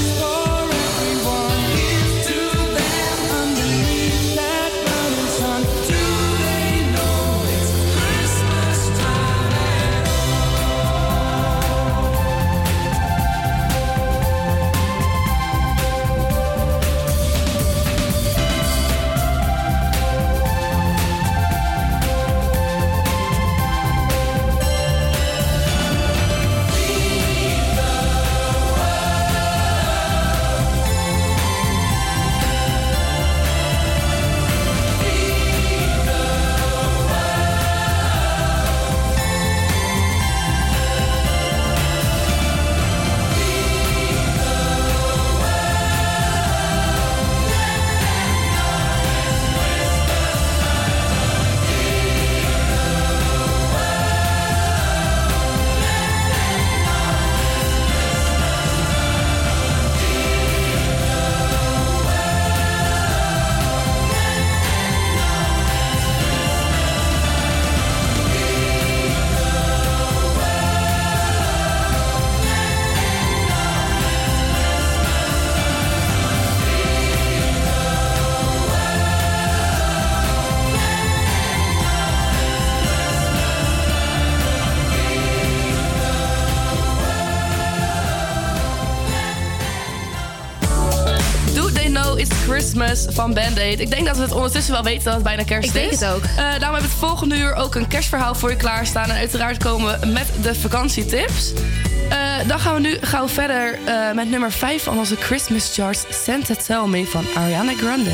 rivers flow. Do they know it's Christmas time at all? Here's to you, raise a glass for everyone. Here's to them underneath that mountain sun. Do they know it's Christmas time at all? Do They Know It's Christmas van Band-Aid. Ik denk dat we het ondertussen wel weten dat het bijna kerst is. Ik denk het ook. Daarom hebben we het volgende uur ook een kerstverhaal voor je klaarstaan. En uiteraard komen we met de vakantietips. Dan gaan we nu gauw verder met nummer 5 van onze Christmas charts. Santa Tell Me van Ariana Grande.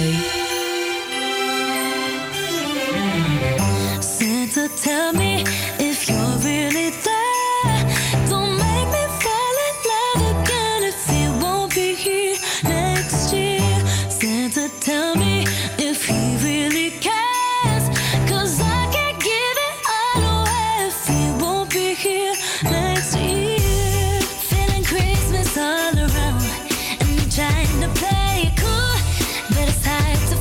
Santa tell me if you're really there. Don't make me fall in love again if you won't be here next year. Santa tell me if he really cares, 'cause I can't give it all away if he won't be here next year. Feeling Christmas all around and you're trying to play it cool, but it's hard to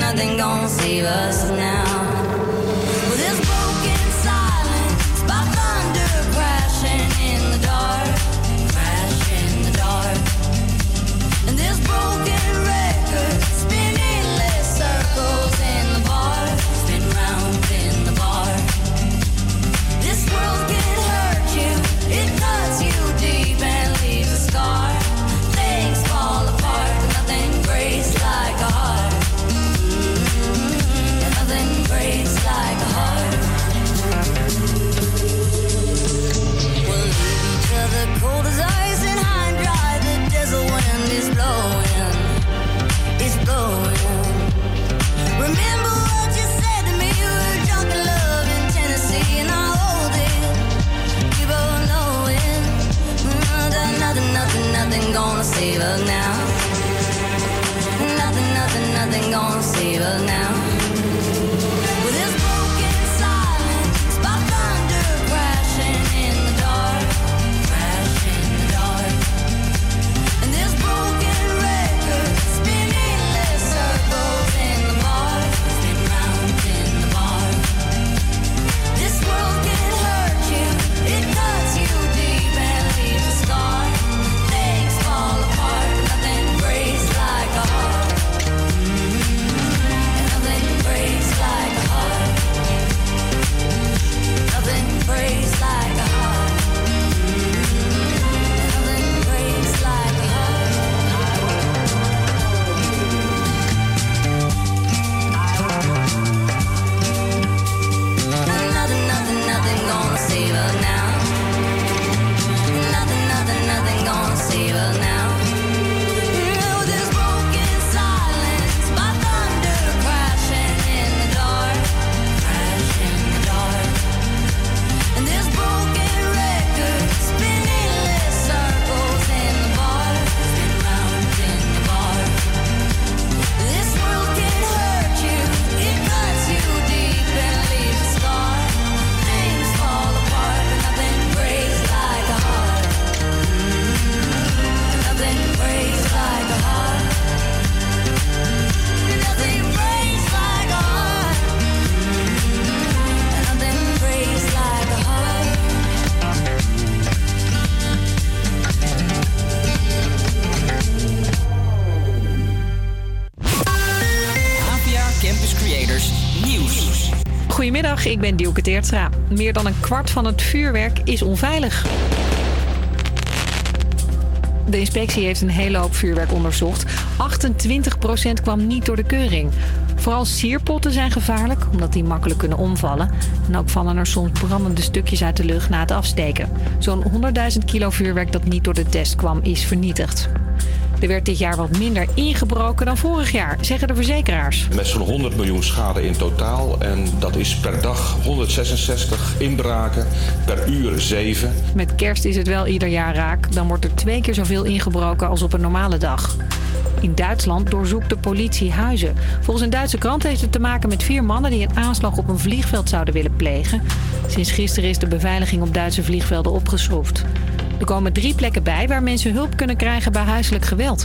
Nothing gonna save us now. Goedemiddag, ik ben Dioke Teertsra. Meer dan een kwart van het vuurwerk is onveilig. De inspectie heeft een hele hoop vuurwerk onderzocht. 28% kwam niet door de keuring. Vooral sierpotten zijn gevaarlijk, omdat die makkelijk kunnen omvallen. En ook vallen er soms brandende stukjes uit de lucht na het afsteken. Zo'n 100.000 kilo vuurwerk dat niet door de test kwam, is vernietigd. Er werd dit jaar wat minder ingebroken dan vorig jaar, zeggen de verzekeraars. Met zo'n 100 miljoen schade in totaal. En dat is per dag 166 inbraken, per uur 7. Met kerst is het wel ieder jaar raak. Dan wordt er 2 keer zoveel ingebroken als op een normale dag. In Duitsland doorzoekt de politie huizen. Volgens een Duitse krant heeft het te maken met 4 mannen die een aanslag op een vliegveld zouden willen plegen. Sinds gisteren is de beveiliging op Duitse vliegvelden opgeschroefd. Er komen 3 plekken bij waar mensen hulp kunnen krijgen bij huiselijk geweld.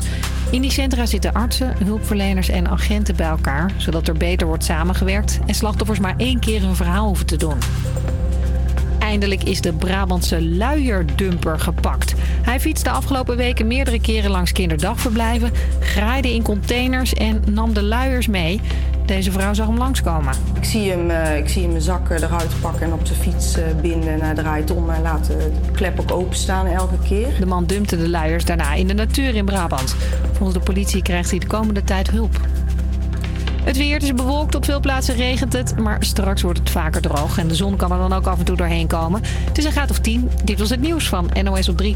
In die centra zitten artsen, hulpverleners en agenten bij elkaar, zodat er beter wordt samengewerkt en slachtoffers maar 1 keer hun verhaal hoeven te doen. Eindelijk is de Brabantse luierdumper gepakt. Hij fietste de afgelopen weken meerdere keren langs kinderdagverblijven, graaide in containers en nam de luiers mee. Deze vrouw zag hem langskomen. Ik zie hem zakken eruit pakken en op zijn fiets binden. En hij draait om en laat de klep ook openstaan elke keer. De man dumpte de luiers daarna in de natuur in Brabant. Volgens de politie krijgt hij de komende tijd hulp. Het weer is bewolkt, op veel plaatsen regent het, maar straks wordt het vaker droog. En de zon kan er dan ook af en toe doorheen komen. Het is een graad of 10. Dit was het nieuws van NOS op 3.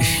If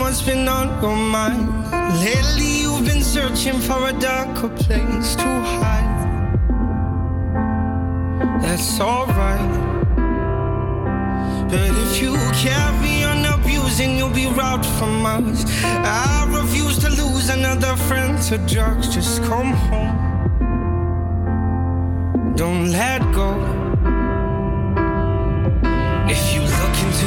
What's been on your mind lately? You've been searching for a darker place to hide. That's alright, but if you carry on abusing, you'll be robbed from us. I refuse to lose another friend to drugs. Just come home, don't let go. If you look into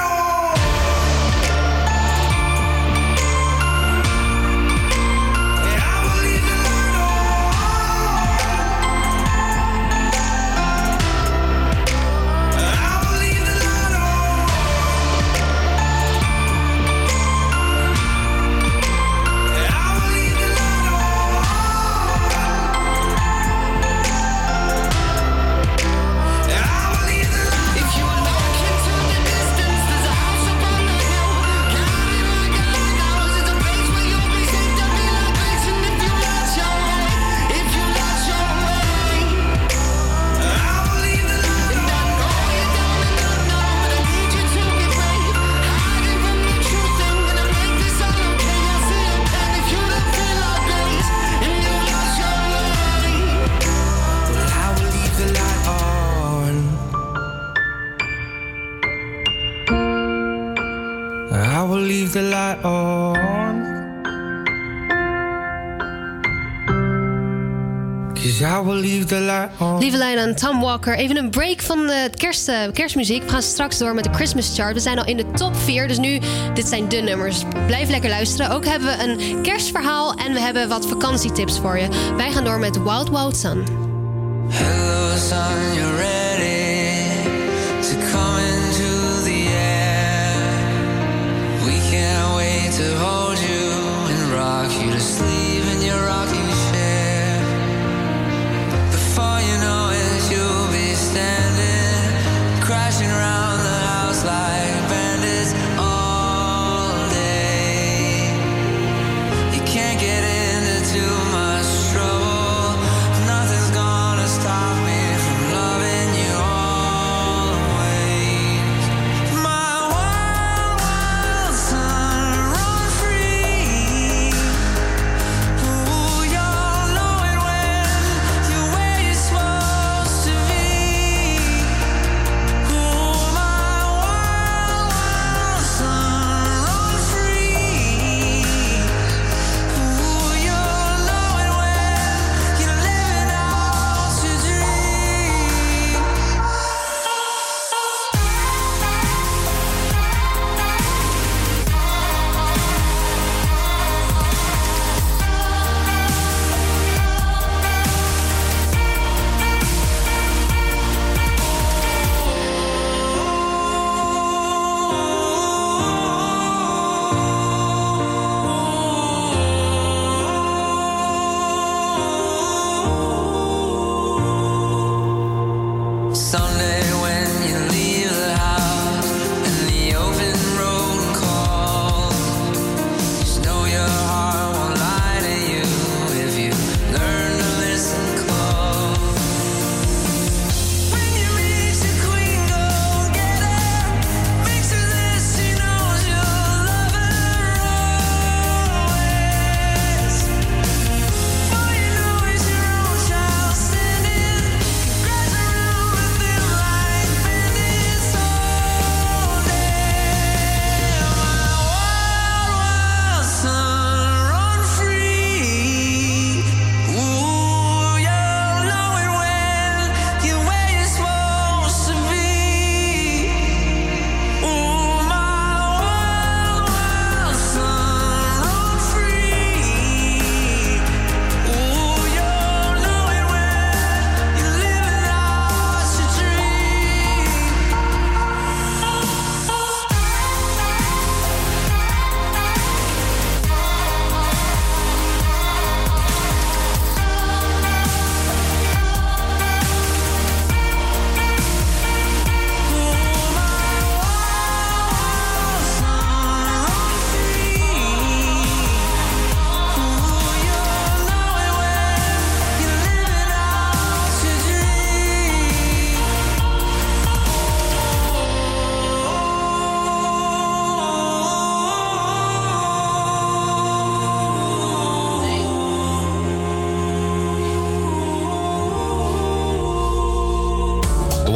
on. Lieve Lijn aan Tom Walker. Even een break van de kerstmuziek. We gaan straks door met de Christmas Chart. We zijn al in de top 4, dus nu, dit zijn de nummers. Blijf lekker luisteren. Ook hebben we een kerstverhaal en we hebben wat vakantietips voor je. Wij gaan door met Wild Wild Sun. Hello sun, you're ready to come into the air. We can't wait to hold you and rock you to sleep in your rocking chair. All you know is you'll be standing, crashing around the house like bandits all day. You can't get into too much trouble. Nothing's gonna stop me from loving you always. My wild, wild son, run free.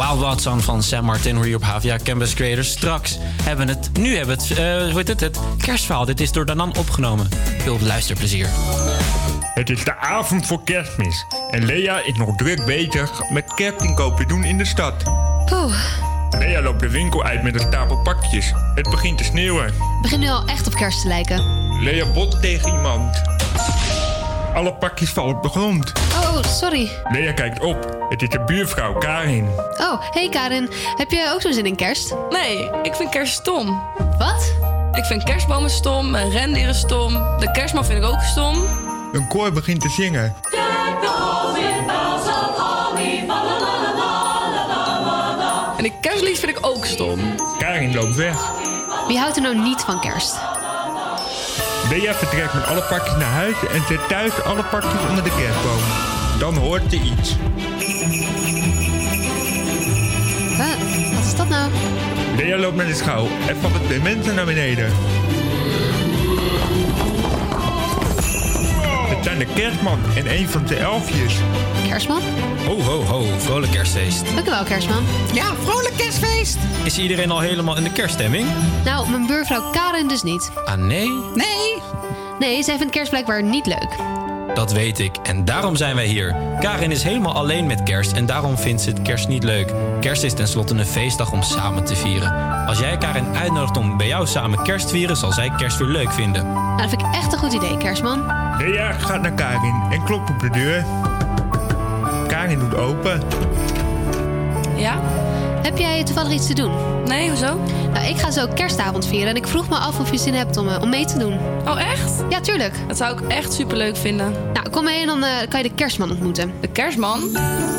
Wild Wild Sun van Sam Martin hier op HvA Campus Creators. Straks hebben we het, het kerstverhaal. Dit is door Danan opgenomen. Veel luisterplezier. Het is de avond voor kerstmis. En Lea is nog druk bezig met kerstinkopen doen in de stad. Poeh. Lea loopt de winkel uit met een stapel pakjes. Het begint te sneeuwen. Het begint nu al echt op kerst te lijken. Lea botst tegen iemand. Alle pakjes vallen op de grond. Oh, sorry. Lea kijkt op. Het is de buurvrouw, Karin. Oh, hey Karin. Heb jij ook zo'n zin in kerst? Nee, ik vind kerst stom. Wat? Ik vind kerstbomen stom, mijn rendieren stom. De kerstman vind ik ook stom. Een koor begint te zingen. En de kerstlied vind ik ook stom. Karin loopt weg. Wie houdt er nou niet van kerst? Lea vertrekt met alle pakjes naar huis en zet thuis alle pakjes onder de kerstboom. Dan hoort ze iets. Wat is dat nou? Lea loopt naar de schouw en valt de mensen naar beneden. Het zijn de kerstman en een van de elfjes. Kerstman? Ho, ho, ho. Vrolijk kerstfeest. Dank u wel, kerstman. Ja, vrolijk kerstfeest. Is iedereen al helemaal in de kerststemming? Nou, mijn buurvrouw Karin dus niet. Ah, nee? Nee. Nee, zij vindt kerst blijkbaar niet leuk. Dat weet ik. En daarom zijn wij hier. Karin is helemaal alleen met kerst en daarom vindt ze het kerst niet leuk. Kerst is tenslotte een feestdag om samen te vieren. Als jij Karin uitnodigt om bij jou samen kerst te vieren, zal zij kerst weer leuk vinden. Nou, dat vind ik echt een goed idee, kerstman. Lea gaat naar Karin en klopt op de deur. Karin doet open. Ja? Heb jij toevallig iets te doen? Nee, hoezo? Nou, ik ga zo kerstavond vieren en ik vroeg me af of je zin hebt om mee te doen. Oh, echt? Ja, tuurlijk. Dat zou ik echt superleuk vinden. Nou, kom mee en dan kan je de kerstman ontmoeten. De kerstman?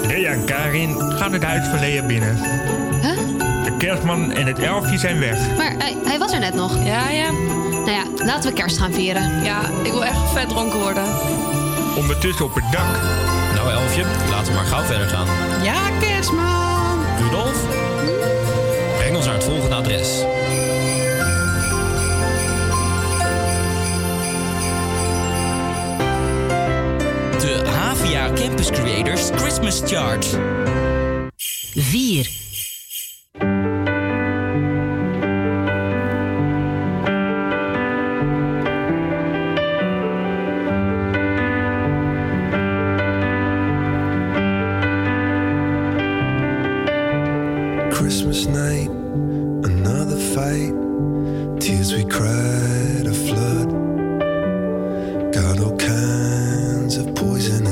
Lea en Karin gaan het huis van Lea binnen. Huh? De kerstman en het elfje zijn weg. Maar hij was er net nog. Ja, ja. Nou ja, laten we kerst gaan vieren. Ja, ik wil echt vet dronken worden. Ondertussen op het dak. Nou, elfje, laten we maar gauw verder gaan. Ja, kerstman! Rudolf, breng ons naar het volgende adres. De HvA Campus Creators Christmas Chart. 4. Christmas night, another fight, tears we cried a flood, got all kinds of poison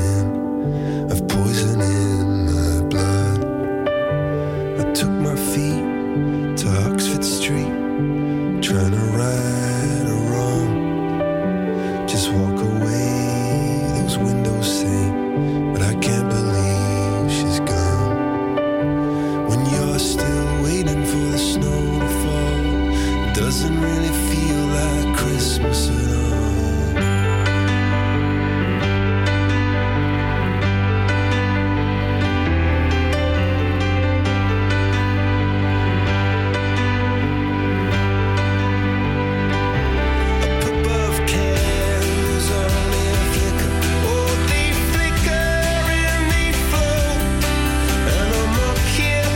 in my blood. I took my feet to Oxford Street, trying to right a wrong, just walk away, those windows say, but I can't believe she's gone. Still waiting for the snow to fall. Doesn't really feel like Christmas at all. Up above candles only flicker. Oh, they flicker and they flow. And I'm up here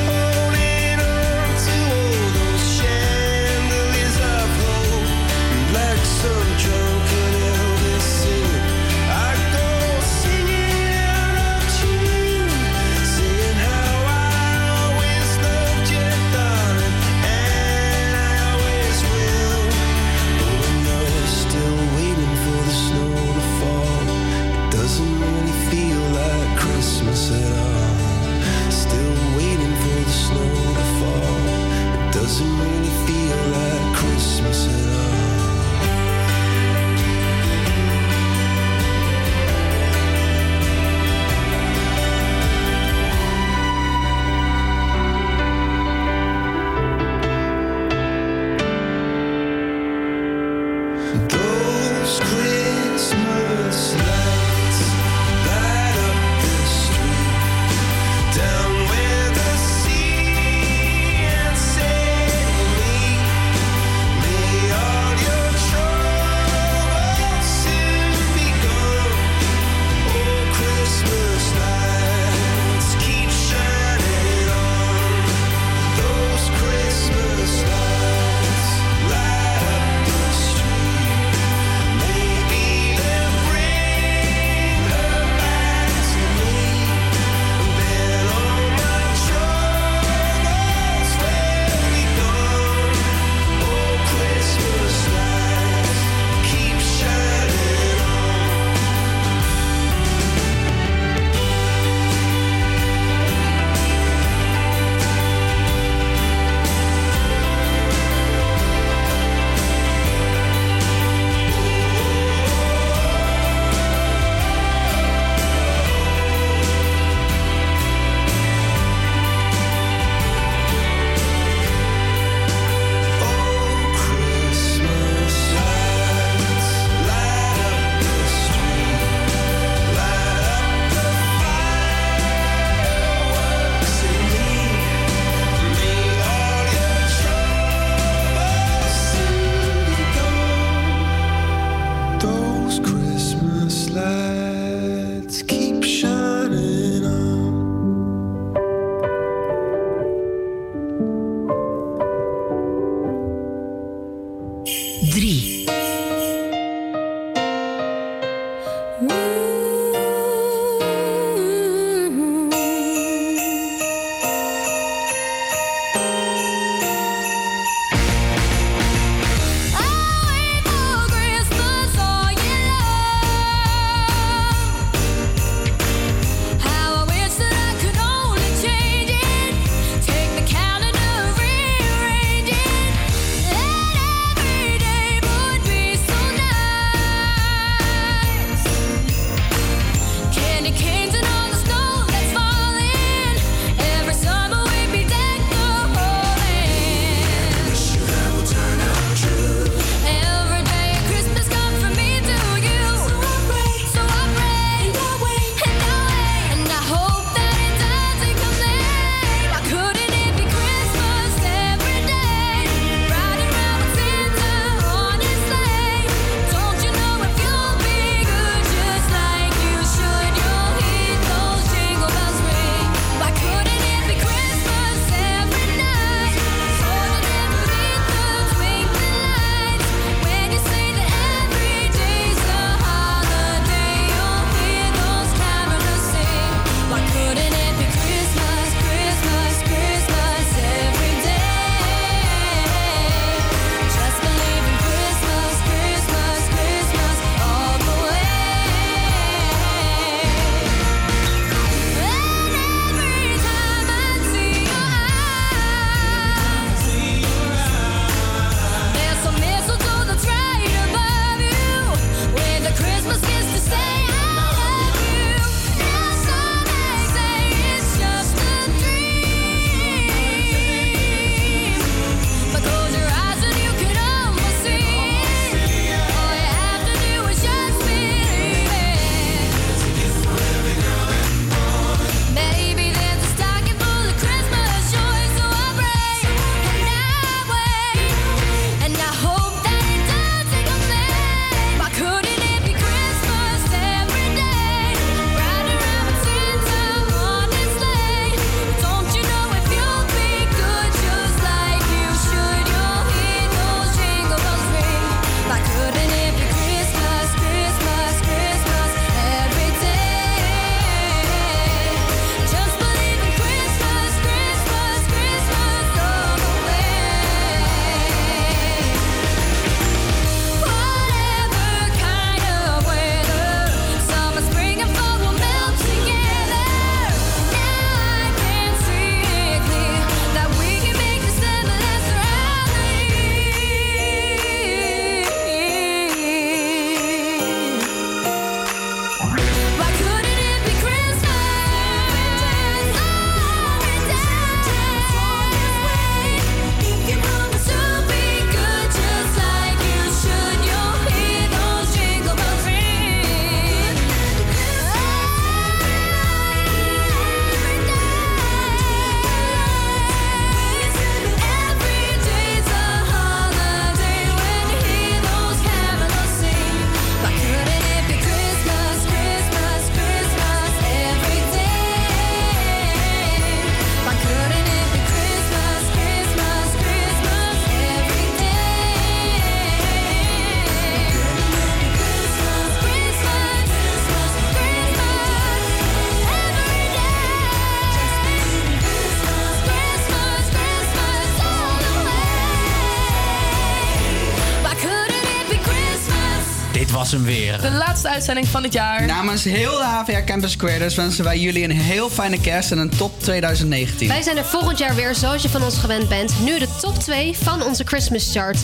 was hem weer. De laatste uitzending van het jaar. Namens heel de HvA Campus Creators wensen wij jullie een heel fijne kerst en een top 2019. Wij zijn er volgend jaar weer, zoals je van ons gewend bent. Nu de top 2 van onze Christmas chart.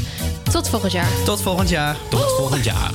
Tot volgend jaar. Tot volgend jaar. Tot volgend jaar.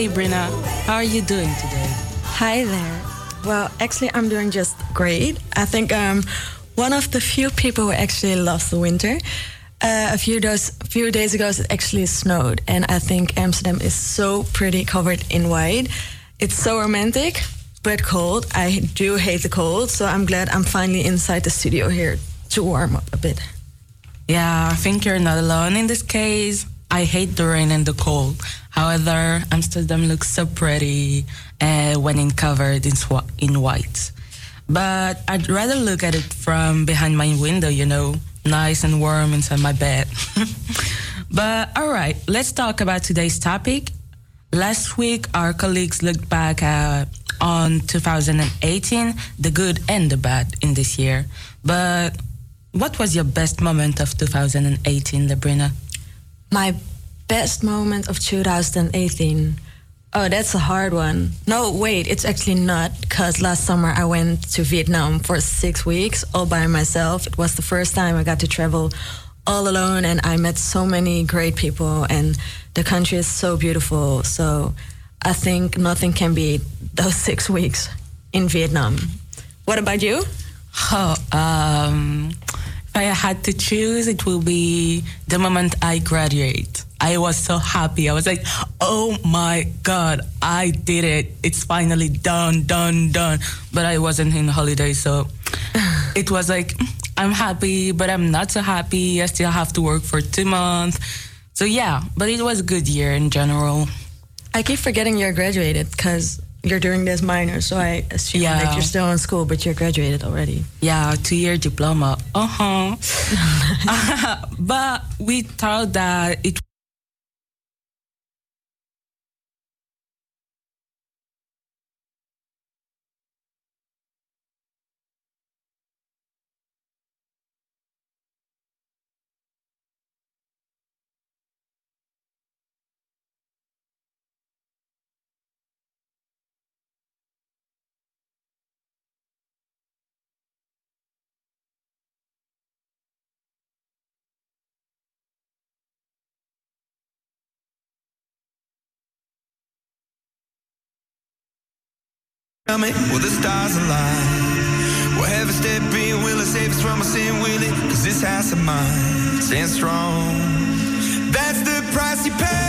Hey Brinna, how are you doing today? Hi there. Well, actually I'm doing just great. I think I'm one of the few people who actually loves the winter. A few days ago it actually snowed and I think Amsterdam is so pretty covered in white. It's so romantic, but cold. I do hate the cold, so I'm glad I'm finally inside the studio here to warm up a bit. Yeah, I think you're not alone in this case. I hate the rain and the cold. However, Amsterdam looks so pretty when it's covered in white. But I'd rather look at it from behind my window, you know, nice and warm inside my bed. But all right, let's talk about today's topic. Last week, our colleagues looked back on 2018, the good and the bad in this year. But what was your best moment of 2018, Sabrina? My best moment of 2018. Oh, that's a hard one. No, wait, it's actually not, because last summer I went to Vietnam for 6 weeks all by myself. It was the first time I got to travel all alone, and I met so many great people, and the country is so beautiful. So I think nothing can beat those 6 weeks in Vietnam. What about you? Oh, if I had to choose, it will be the moment I graduate. I was so happy. I was like, oh my God, I did it. It's finally done. But I wasn't in holiday, so it was like, I'm happy, but I'm not so happy. I still have to work for 2 months. So yeah, but it was a good year in general. I keep forgetting you're graduated because you're doing this minor, so I assume that you're still in school, but you're graduated already. Yeah, 2-year diploma. But we thought that it will the stars align? Will every step be? Will it save us from our sin? Will it? 'Cause this house of mine stands strong. That's the price you pay.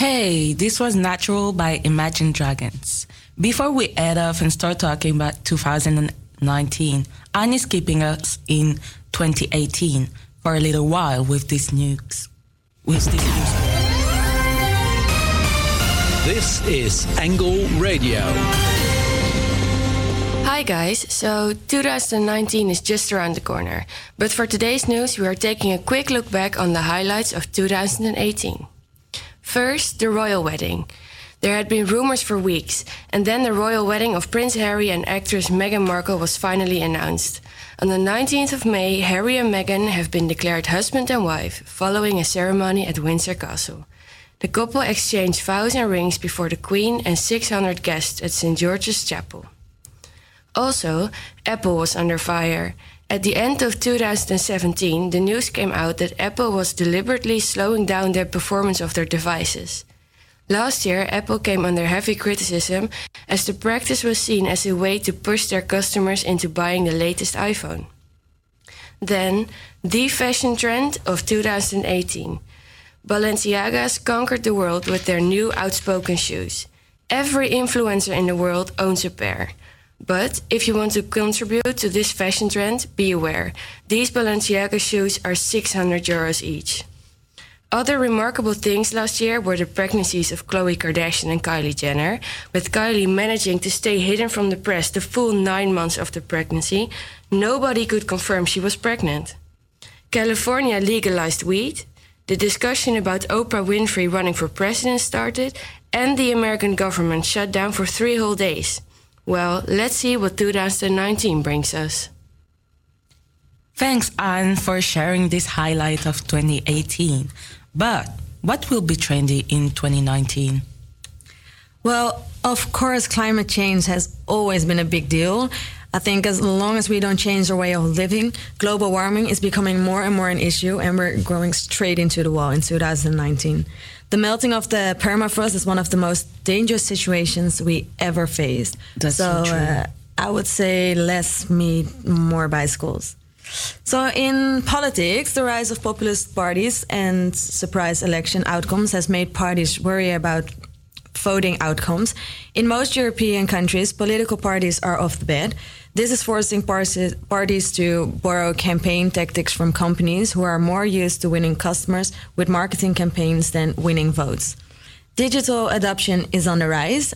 Hey, this was Natural by Imagine Dragons. Before we head off and start talking about 2019, Annie's keeping us in 2018 for a little while with this news. This is Angle Radio. Hi guys, so 2019 is just around the corner. But for today's news, we are taking a quick look back on the highlights of 2018. First, the royal wedding. There had been rumors for weeks, and then the royal wedding of Prince Harry and actress Meghan Markle was finally announced. On the 19th of May, Harry and Meghan have been declared husband and wife, following a ceremony at Windsor Castle. The couple exchanged vows and rings before the Queen and 600 guests at St. George's Chapel. Also, Apple was under fire. At the end of 2017, the news came out that Apple was deliberately slowing down the performance of their devices. Last year, Apple came under heavy criticism as the practice was seen as a way to push their customers into buying the latest iPhone. Then, the fashion trend of 2018. Balenciagas conquered the world with their new outspoken shoes. Every influencer in the world owns a pair. But if you want to contribute to this fashion trend, be aware. These Balenciaga shoes are €600 each. Other remarkable things last year were the pregnancies of Khloe Kardashian and Kylie Jenner, with Kylie managing to stay hidden from the press the full 9 months of the pregnancy. Nobody could confirm she was pregnant. California legalized weed. The discussion about Oprah Winfrey running for president started, and the American government shut down for 3 whole days. Well, let's see what 2019 brings us. Thanks, Anne, for sharing this highlight of 2018. But what will be trendy in 2019? Well, of course, climate change has always been a big deal. I think as long as we don't change our way of living, global warming is becoming more and more an issue, and we're going straight into the wall in 2019. The melting of the permafrost is one of the most dangerous situations we ever faced. That's so true. I would say less meat, more bicycles. So in politics, the rise of populist parties and surprise election outcomes has made parties worry about voting outcomes. In most European countries, political parties are off the bed. This is forcing parties to borrow campaign tactics from companies who are more used to winning customers with marketing campaigns than winning votes. Digital adoption is on the rise.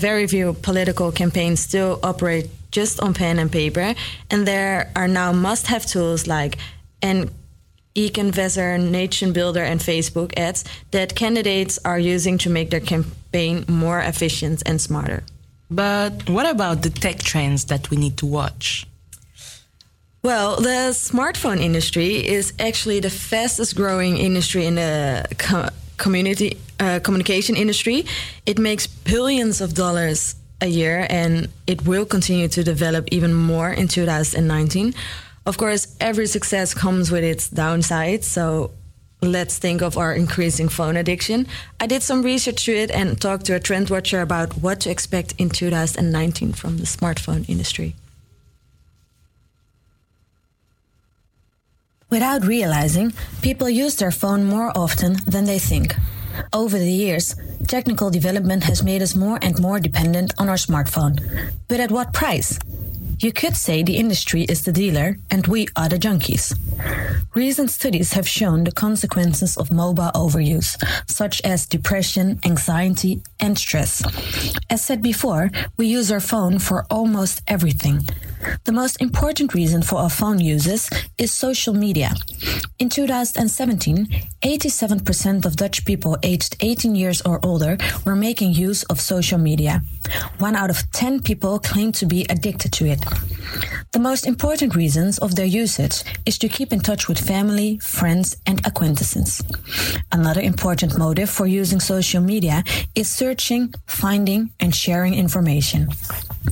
Very few political campaigns still operate just on pen and paper, and there are now must-have tools like an e-canvasser, Nation Builder, and Facebook ads that candidates are using to make their campaign more efficient and smarter. But what about the tech trends that we need to watch? Well, the smartphone industry is actually the fastest growing industry in the communication industry. It makes billions of dollars a year, and it will continue to develop even more in 2019. Of course, every success comes with its downsides, so let's think of our increasing phone addiction. I did some research to it and talked to a trend watcher about what to expect in 2019 from the smartphone industry. Without realizing, people use their phone more often than they think. Over the years, technical development has made us more and more dependent on our smartphone. But at what price? You could say the industry is the dealer and we are the junkies. Recent studies have shown the consequences of mobile overuse, such as depression, anxiety, and stress. As said before, we use our phone for almost everything. The most important reason for our phone uses is social media. In 2017, 87% of Dutch people aged 18 years or older were making use of social media. 1 out of 10 people claim to be addicted to it. The most important reasons of their usage is to keep in touch with family, friends, and acquaintances. Another important motive for using social media is searching, finding, and sharing information.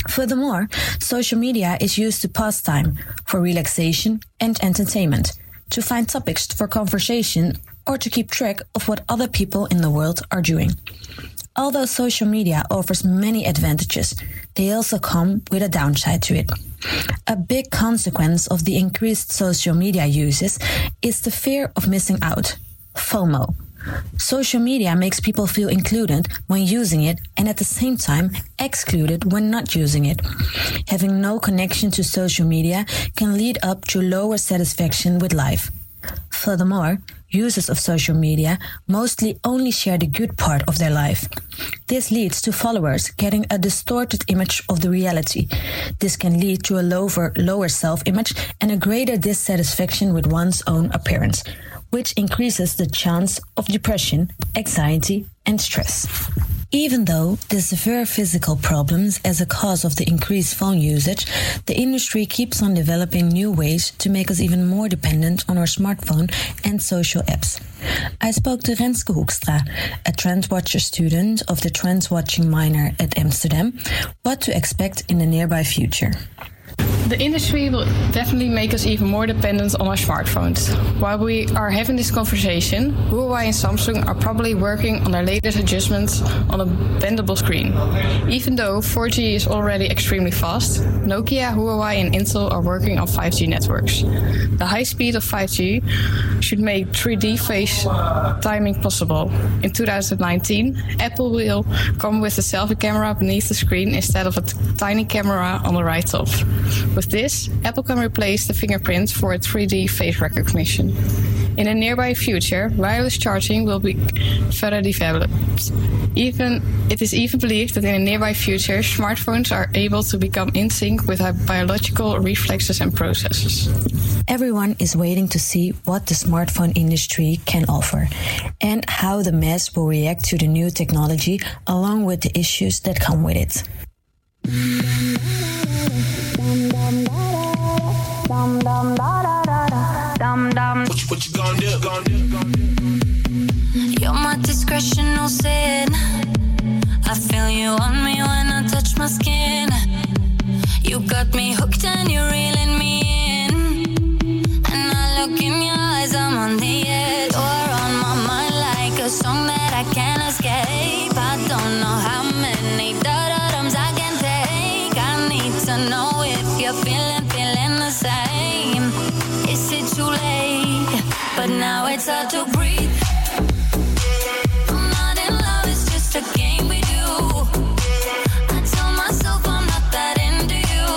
Furthermore, social media is used to pass time, for relaxation and entertainment, to find topics for conversation, or to keep track of what other people in the world are doing. Although social media offers many advantages, they also come with a downside to it. A big consequence of the increased social media uses is the fear of missing out, FOMO, Social media makes people feel included when using it and at the same time excluded when not using it. Having no connection to social media can lead up to lower satisfaction with life. Furthermore, users of social media mostly only share the good part of their life. This leads to followers getting a distorted image of the reality. This can lead to a lower self-image and a greater dissatisfaction with one's own appearance, which increases the chance of depression, anxiety, and stress. Even though they severe physical problems as a cause of the increased phone usage, the industry keeps on developing new ways to make us even more dependent on our smartphone and social apps. I spoke to Renske Hoekstra, a Trendwatcher student of the Trendwatching minor at Amsterdam, what to expect in the nearby future. The industry will definitely make us even more dependent on our smartphones. While we are having this conversation, Huawei and Samsung are probably working on their latest adjustments on a bendable screen. Even though 4G is already extremely fast, Nokia, Huawei and Intel are working on 5G networks. The high speed of 5G should make 3D phase timing possible. In 2019, Apple will come with a selfie camera beneath the screen instead of a tiny camera on the right top. With this, Apple can replace the fingerprint for a 3D face recognition. In the nearby future, wireless charging will be further developed. It is even believed that in the nearby future, smartphones are able to become in sync with our biological reflexes and processes. Everyone is waiting to see what the smartphone industry can offer and how the mass will react to the new technology along with the issues that come with it. What you gonna do? You're my discretional sin. I feel you on me when I touch my skin. You got me hooked and you're reeling me in. And I look in your eyes, I'm on the edge. You're on my mind like a song that I can't escape. I don't know how many da-da-dums I can take. I need to know if you're feeling the same. Is it too late? But now it's hard to breathe. I'm not in love, it's just a game we do. I tell myself I'm not that into you,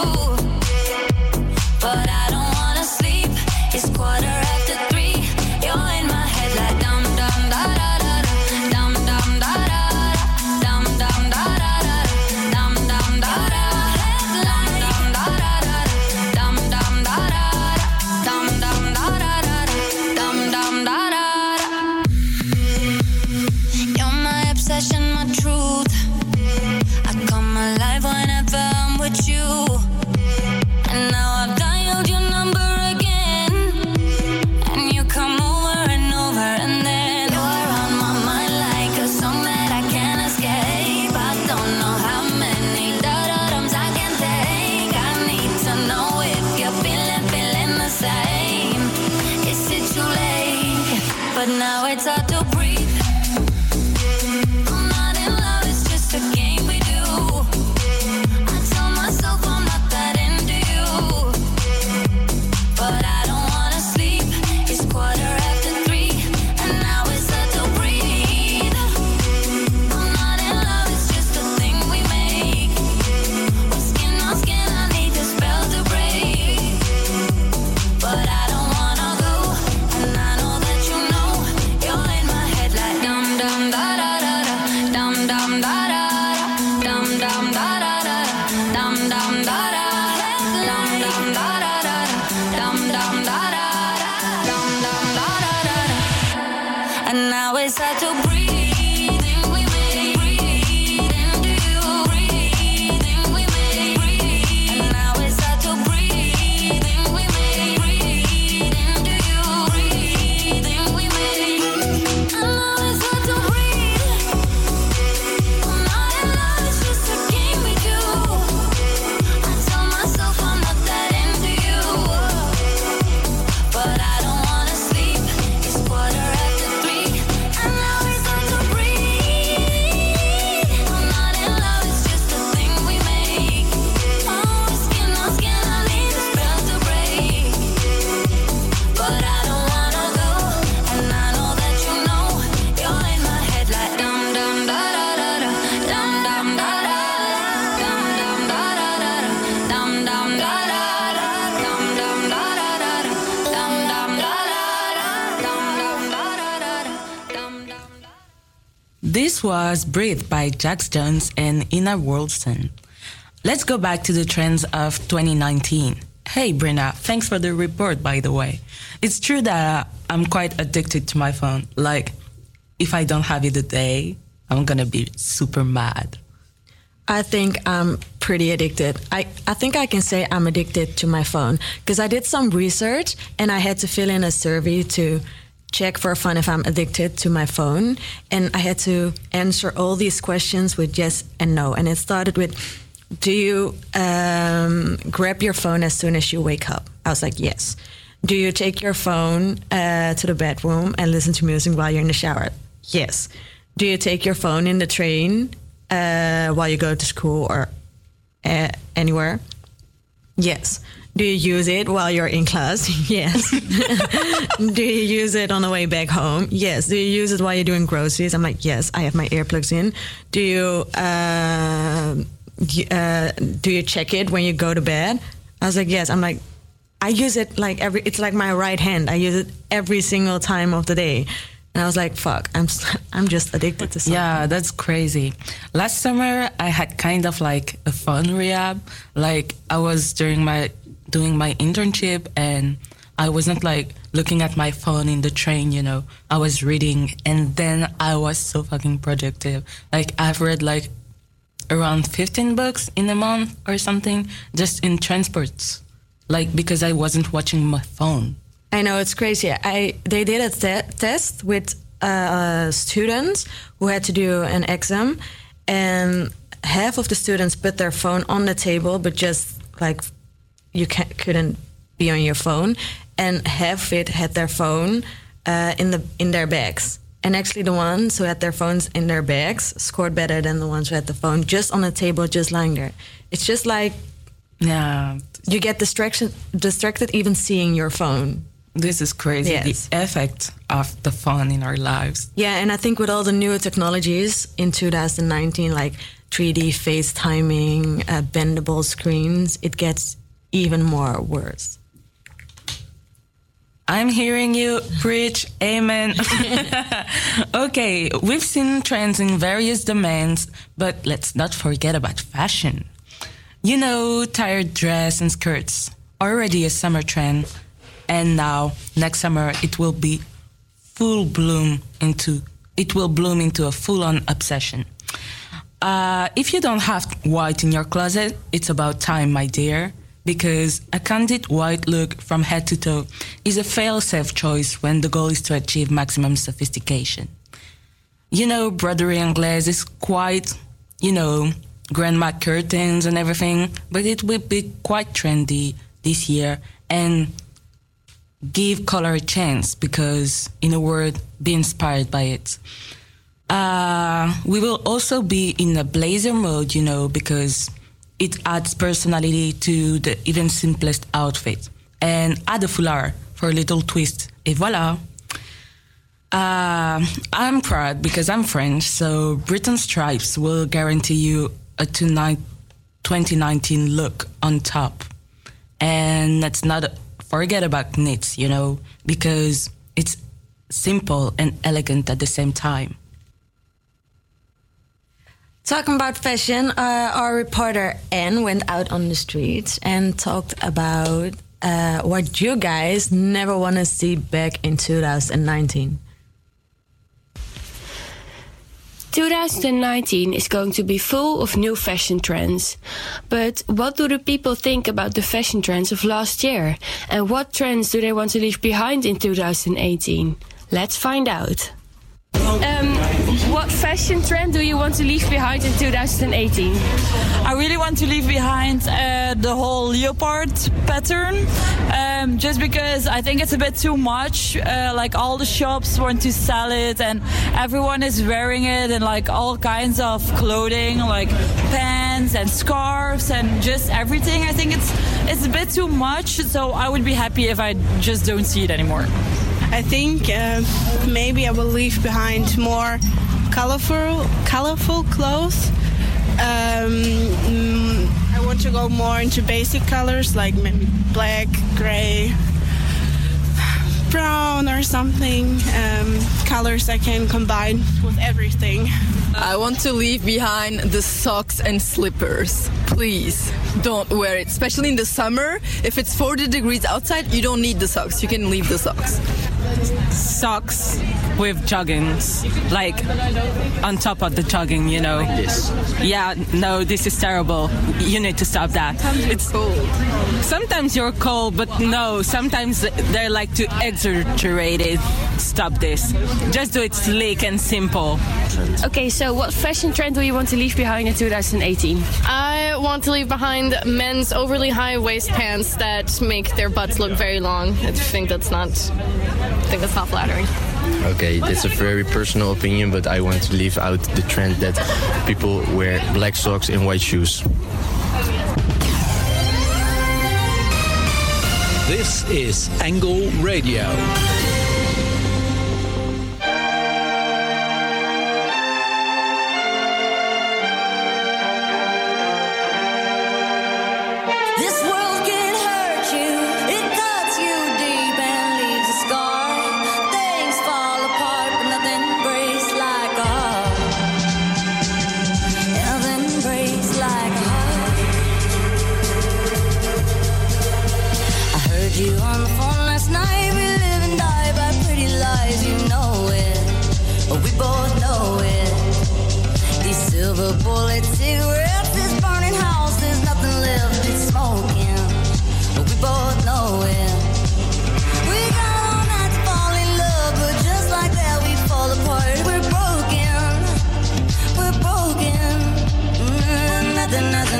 but I don't wanna sleep. It's 3:15. You're in my head like dum dum da da da dum dum da da dum dum da da dum dum da da dum dum da da dum dum da da dum dum da da. But I don't wanna go, and I know that you know you're in This was Breathe by Jax Jones and Ina Wolfson. Let's go back to the trends of 2019. Hey, Brenna, thanks for the report, by the way. It's true that I'm quite addicted to my phone. Like, if I don't have it today, I'm gonna be super mad. I think I'm pretty addicted. I think I can say I'm addicted to my phone because I did some research and I had to fill in a survey to check for fun if I'm addicted to my phone. And I had to answer all these questions with yes and no. And it started with, do you grab your phone as soon as you wake up? I was like, yes. Do you take your phone to the bedroom and listen to music while you're in the shower? Yes. Do you take your phone in the train while you go to school or anywhere? Yes. Do you use it while you're in class? Yes. Do you use it on the way back home? Yes. Do you use it while you're doing groceries? I'm like, yes, I have my earplugs in. Do you check it when you go to bed? I was like, yes. I'm like, I use it like it's like my right hand. I use it every single time of the day. And I was like, fuck, I'm just addicted to something. Yeah, that's crazy. Last summer, I had kind of like a phone rehab. Like I was doing my internship and I wasn't like looking at my phone in the train, you know. I was reading and then I was so fucking productive. Like I've read like around 15 books in a month or something just in transports. Like because I wasn't watching my phone. I know, it's crazy. They did a test with students who had to do an exam, and half of the students put their phone on the table, but just like you couldn't be on your phone, and half of it had their phone in their bags. And actually, the ones who had their phones in their bags scored better than the ones who had the phone just on the table, just lying there. It's just like, yeah, you get distracted even seeing your phone. This is crazy, yes. The effect of the phone in our lives. Yeah, and I think with all the new technologies in 2019, like 3D FaceTiming, bendable screens, it gets even more worse. I'm hearing you preach, amen. Okay, we've seen trends in various domains, but let's not forget about fashion. You know, tired dress and skirts, already a summer trend. And now, next summer, it will be bloom into a full-on obsession. If you don't have white in your closet, it's about time, my dear, because a candid white look from head to toe is a fail-safe choice when the goal is to achieve maximum sophistication. You know, broderie anglaise is quite, you know, grandma curtains and everything, but it will be quite trendy this year and give color a chance because, in a word, be inspired by it. We will also be in a blazer mode, you know, because it adds personality to the even simplest outfit. And add a foulard for a little twist. Et voilà! I'm proud because I'm French, so Britain Stripes will guarantee you a 2019 look on top. And that's not... Forget about knits, you know, because it's simple and elegant at the same time. Talking about fashion, our reporter Anne went out on the streets and talked about what you guys never want to see back in 2019. 2019 is going to be full of new fashion trends. But what do the people think about the fashion trends of last year? And what trends do they want to leave behind in 2018? Let's find out. What fashion trend do you want to leave behind in 2018? I really want to leave behind the whole leopard pattern. Just because I think it's a bit too much. Like all the shops want to sell it and everyone is wearing it and like all kinds of clothing, like pants and scarves and just everything. I think it's a bit too much. So I would be happy if I just don't see it anymore. I think maybe I will leave behind more colorful clothes. I want to go more into basic colors like maybe black, gray, brown or something, colors that can combine with everything. I want to leave behind the socks and slippers. Please don't wear it, especially in the summer. If it's 40 degrees outside, you don't need the socks. You can leave the socks. Socks with joggings, like on top of the jogging, you know. Yes. Yeah, no, this is terrible. You need to stop that. Sometimes it's cold. Sometimes you're cold, but no, sometimes they're like too exaggerated. Stop this. Just do it slick and simple. Okay, so what fashion trend do you want to leave behind in 2018? I want to leave behind men's overly high waist pants that make their butts look very long. I think that's not flattering. Okay, that's a very personal opinion, but I want to leave out the trend that people wear black socks and white shoes. This is Angle Radio.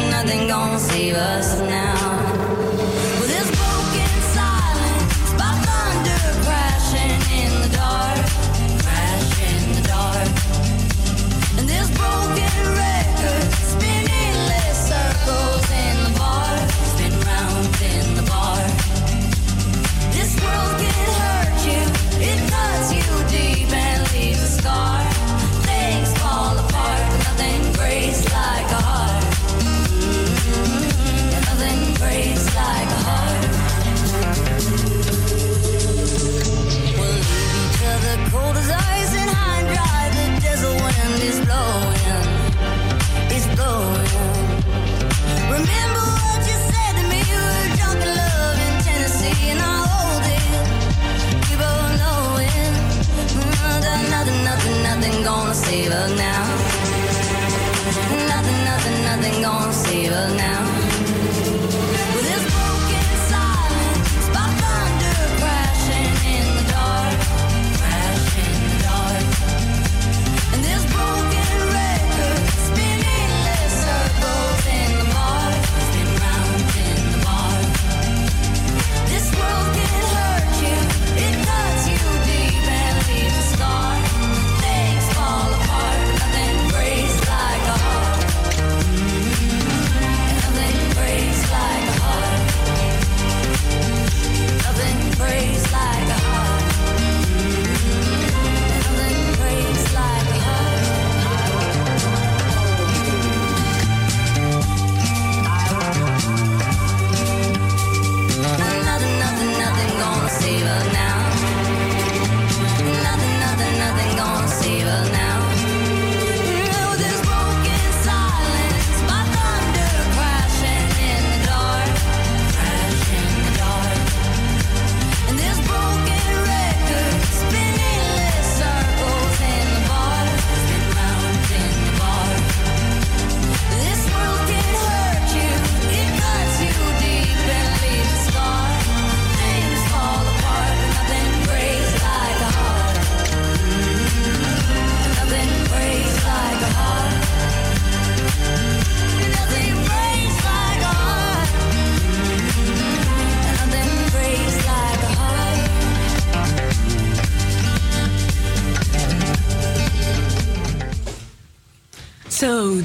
Nothing gonna save us now. Well, there's broken silence by thunder crashing in the dark, crashing in the dark. And there's broken records spinning less circles in the bar, spin rounds in the bar. This world can hurt you, it cuts you deep and leaves a scar. Things fall apart, nothing breaks like a heart. Nothing breaks like a heart. We'll leave each other cold as ice and high and dry. The desert wind is blowing, it's blowing. Remember what you said to me. We were drunk in love in Tennessee, and I hold it. We both know it. Nothing gonna save us now. Nothing gonna save us now.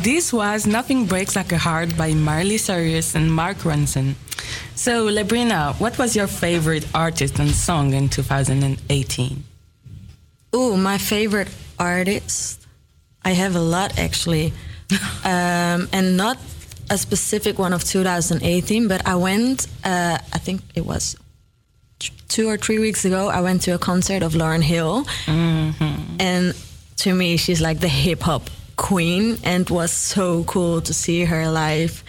This was Nothing Breaks Like a Heart by Marley Sirius and Mark Ronson. So, Labrina, what was your favorite artist and song in 2018? Oh, my favorite artist? I have a lot, actually. And not a specific one of 2018, but I went, I think it was 2 or 3 weeks ago, I went to a concert of Lauryn Hill. Mm-hmm. And to me, she's like the hip-hop queen. And it was so cool to see her live.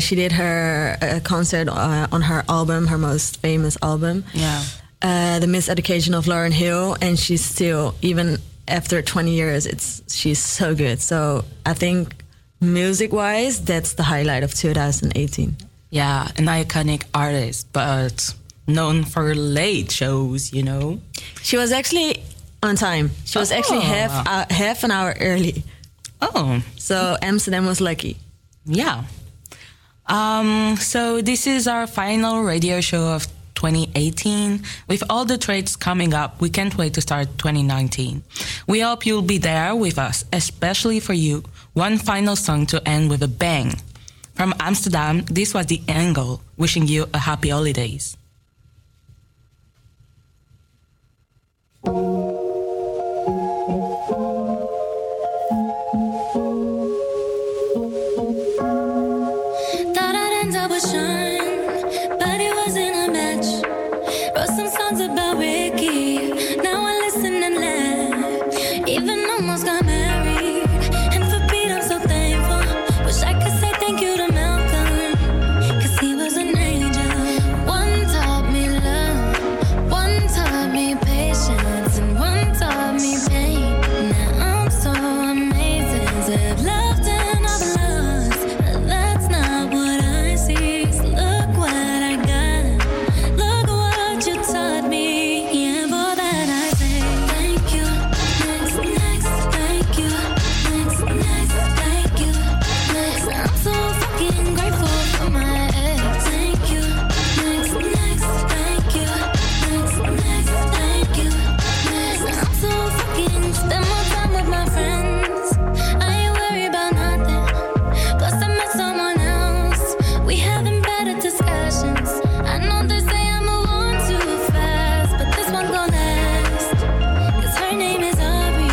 She did her concert on her album, her most famous album. Yeah. The Miseducation of Lauryn Hill. And she's still, even after 20 years, she's so good. So I think music-wise, that's the highlight of 2018. Yeah, an iconic artist, but known for late shows, you know. She was actually on time. She was actually half an hour early. Oh. So Amsterdam was lucky. Yeah. So this is our final radio show of 2018. With all the trades coming up, we can't wait to start 2019. We hope you'll be there with us, especially for you. One final song to end with a bang. From Amsterdam, this was The Angle, wishing you a happy holidays. Thought I'd end up with Sean, but it wasn't a match. Wrote some songs about Ricky, now I listen and laugh. Even almost got married, and for Pete I'm so thankful. Wish I could say thank you to Malcolm, 'cause he was an angel. One taught me love, one taught me patience, and one taught me pain. Now I'm so amazing to have loved and I've lost, but that's not what I see. 'Cause look what I got, look what you taught me. Yeah, for that I say thank you. Next, thank you. Next, thank you. Next, I'm so fucking grateful for my ex. Thank you. Next, thank you. Next, thank you. Next, I'm so fucking. Spend more time with my friends. I ain't worried about nothing. Plus I met someone else. We having better discussions. I know they say I move on too fast, but this one gon' last. 'Cause her name is Aubrey,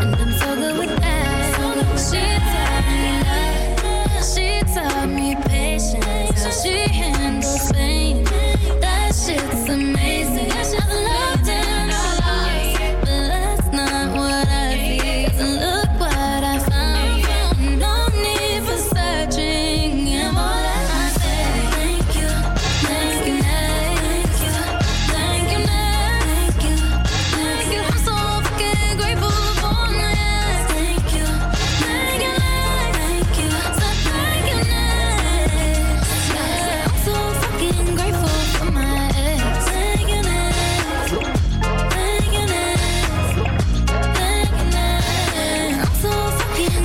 and I'm so good with that. She taught me love, she taught me patience, so she handles pain. That shit's amazing. I've loved and I lost, but that's not what I see. 'Cause look what I found, and no need for searching. And all that I say, thank you, thank you, thank you, thank you, thank you, thank you. I'm so fucking grateful for my ex. Thank you, thank you, thank you, so thank you, next. I'm so fucking grateful for my ex. Thank you, next. Thank you, next. I'm so fucking.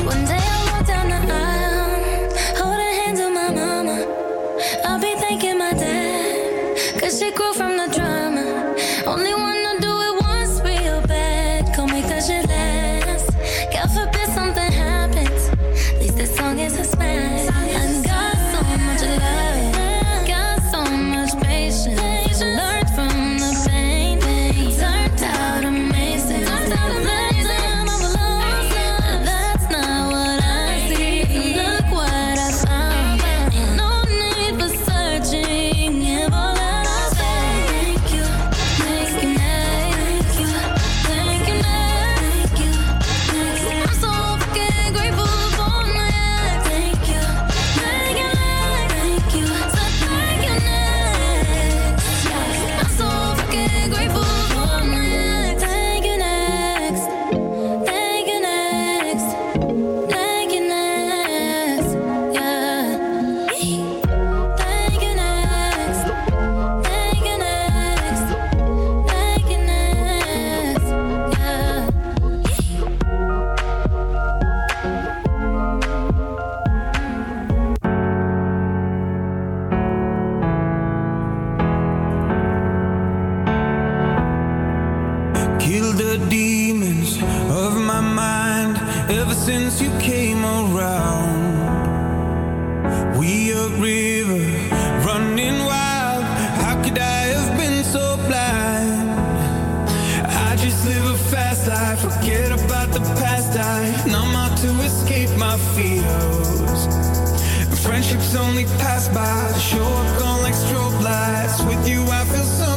One day I'll walk down the aisle, hold a hand to my mama. I'll be thanking my dad, 'cause she grew from the drama. Only wanna do it once real bad, go make that shit last. God forbid something happens, at least this song is a smash. I got so much love, got so much patience. Learned from the pain, turned out amazing. I'm a loser, but that's not what I see. Look what I found, ain't no need for searching. Give all that I say, thank you, thank you, thank you, thank you, thank you, thank you. I'm so fucking grateful for my ex. Thank you, thank you, thank you, so thank you, next. I'm so fucking grateful for my ex. Thank you, next. Thank you, next. Thank you, next. Yeah. Thank you, next. Thank you, next. Thank you, next. Yeah. Kill the demons of my mind. Ever since you came around, we a river running wild. How could I have been so blind? I just live a fast life, forget about the past. I numb out to escape my fears. Friendships only pass by, show up gone like strobe lights. With you I feel so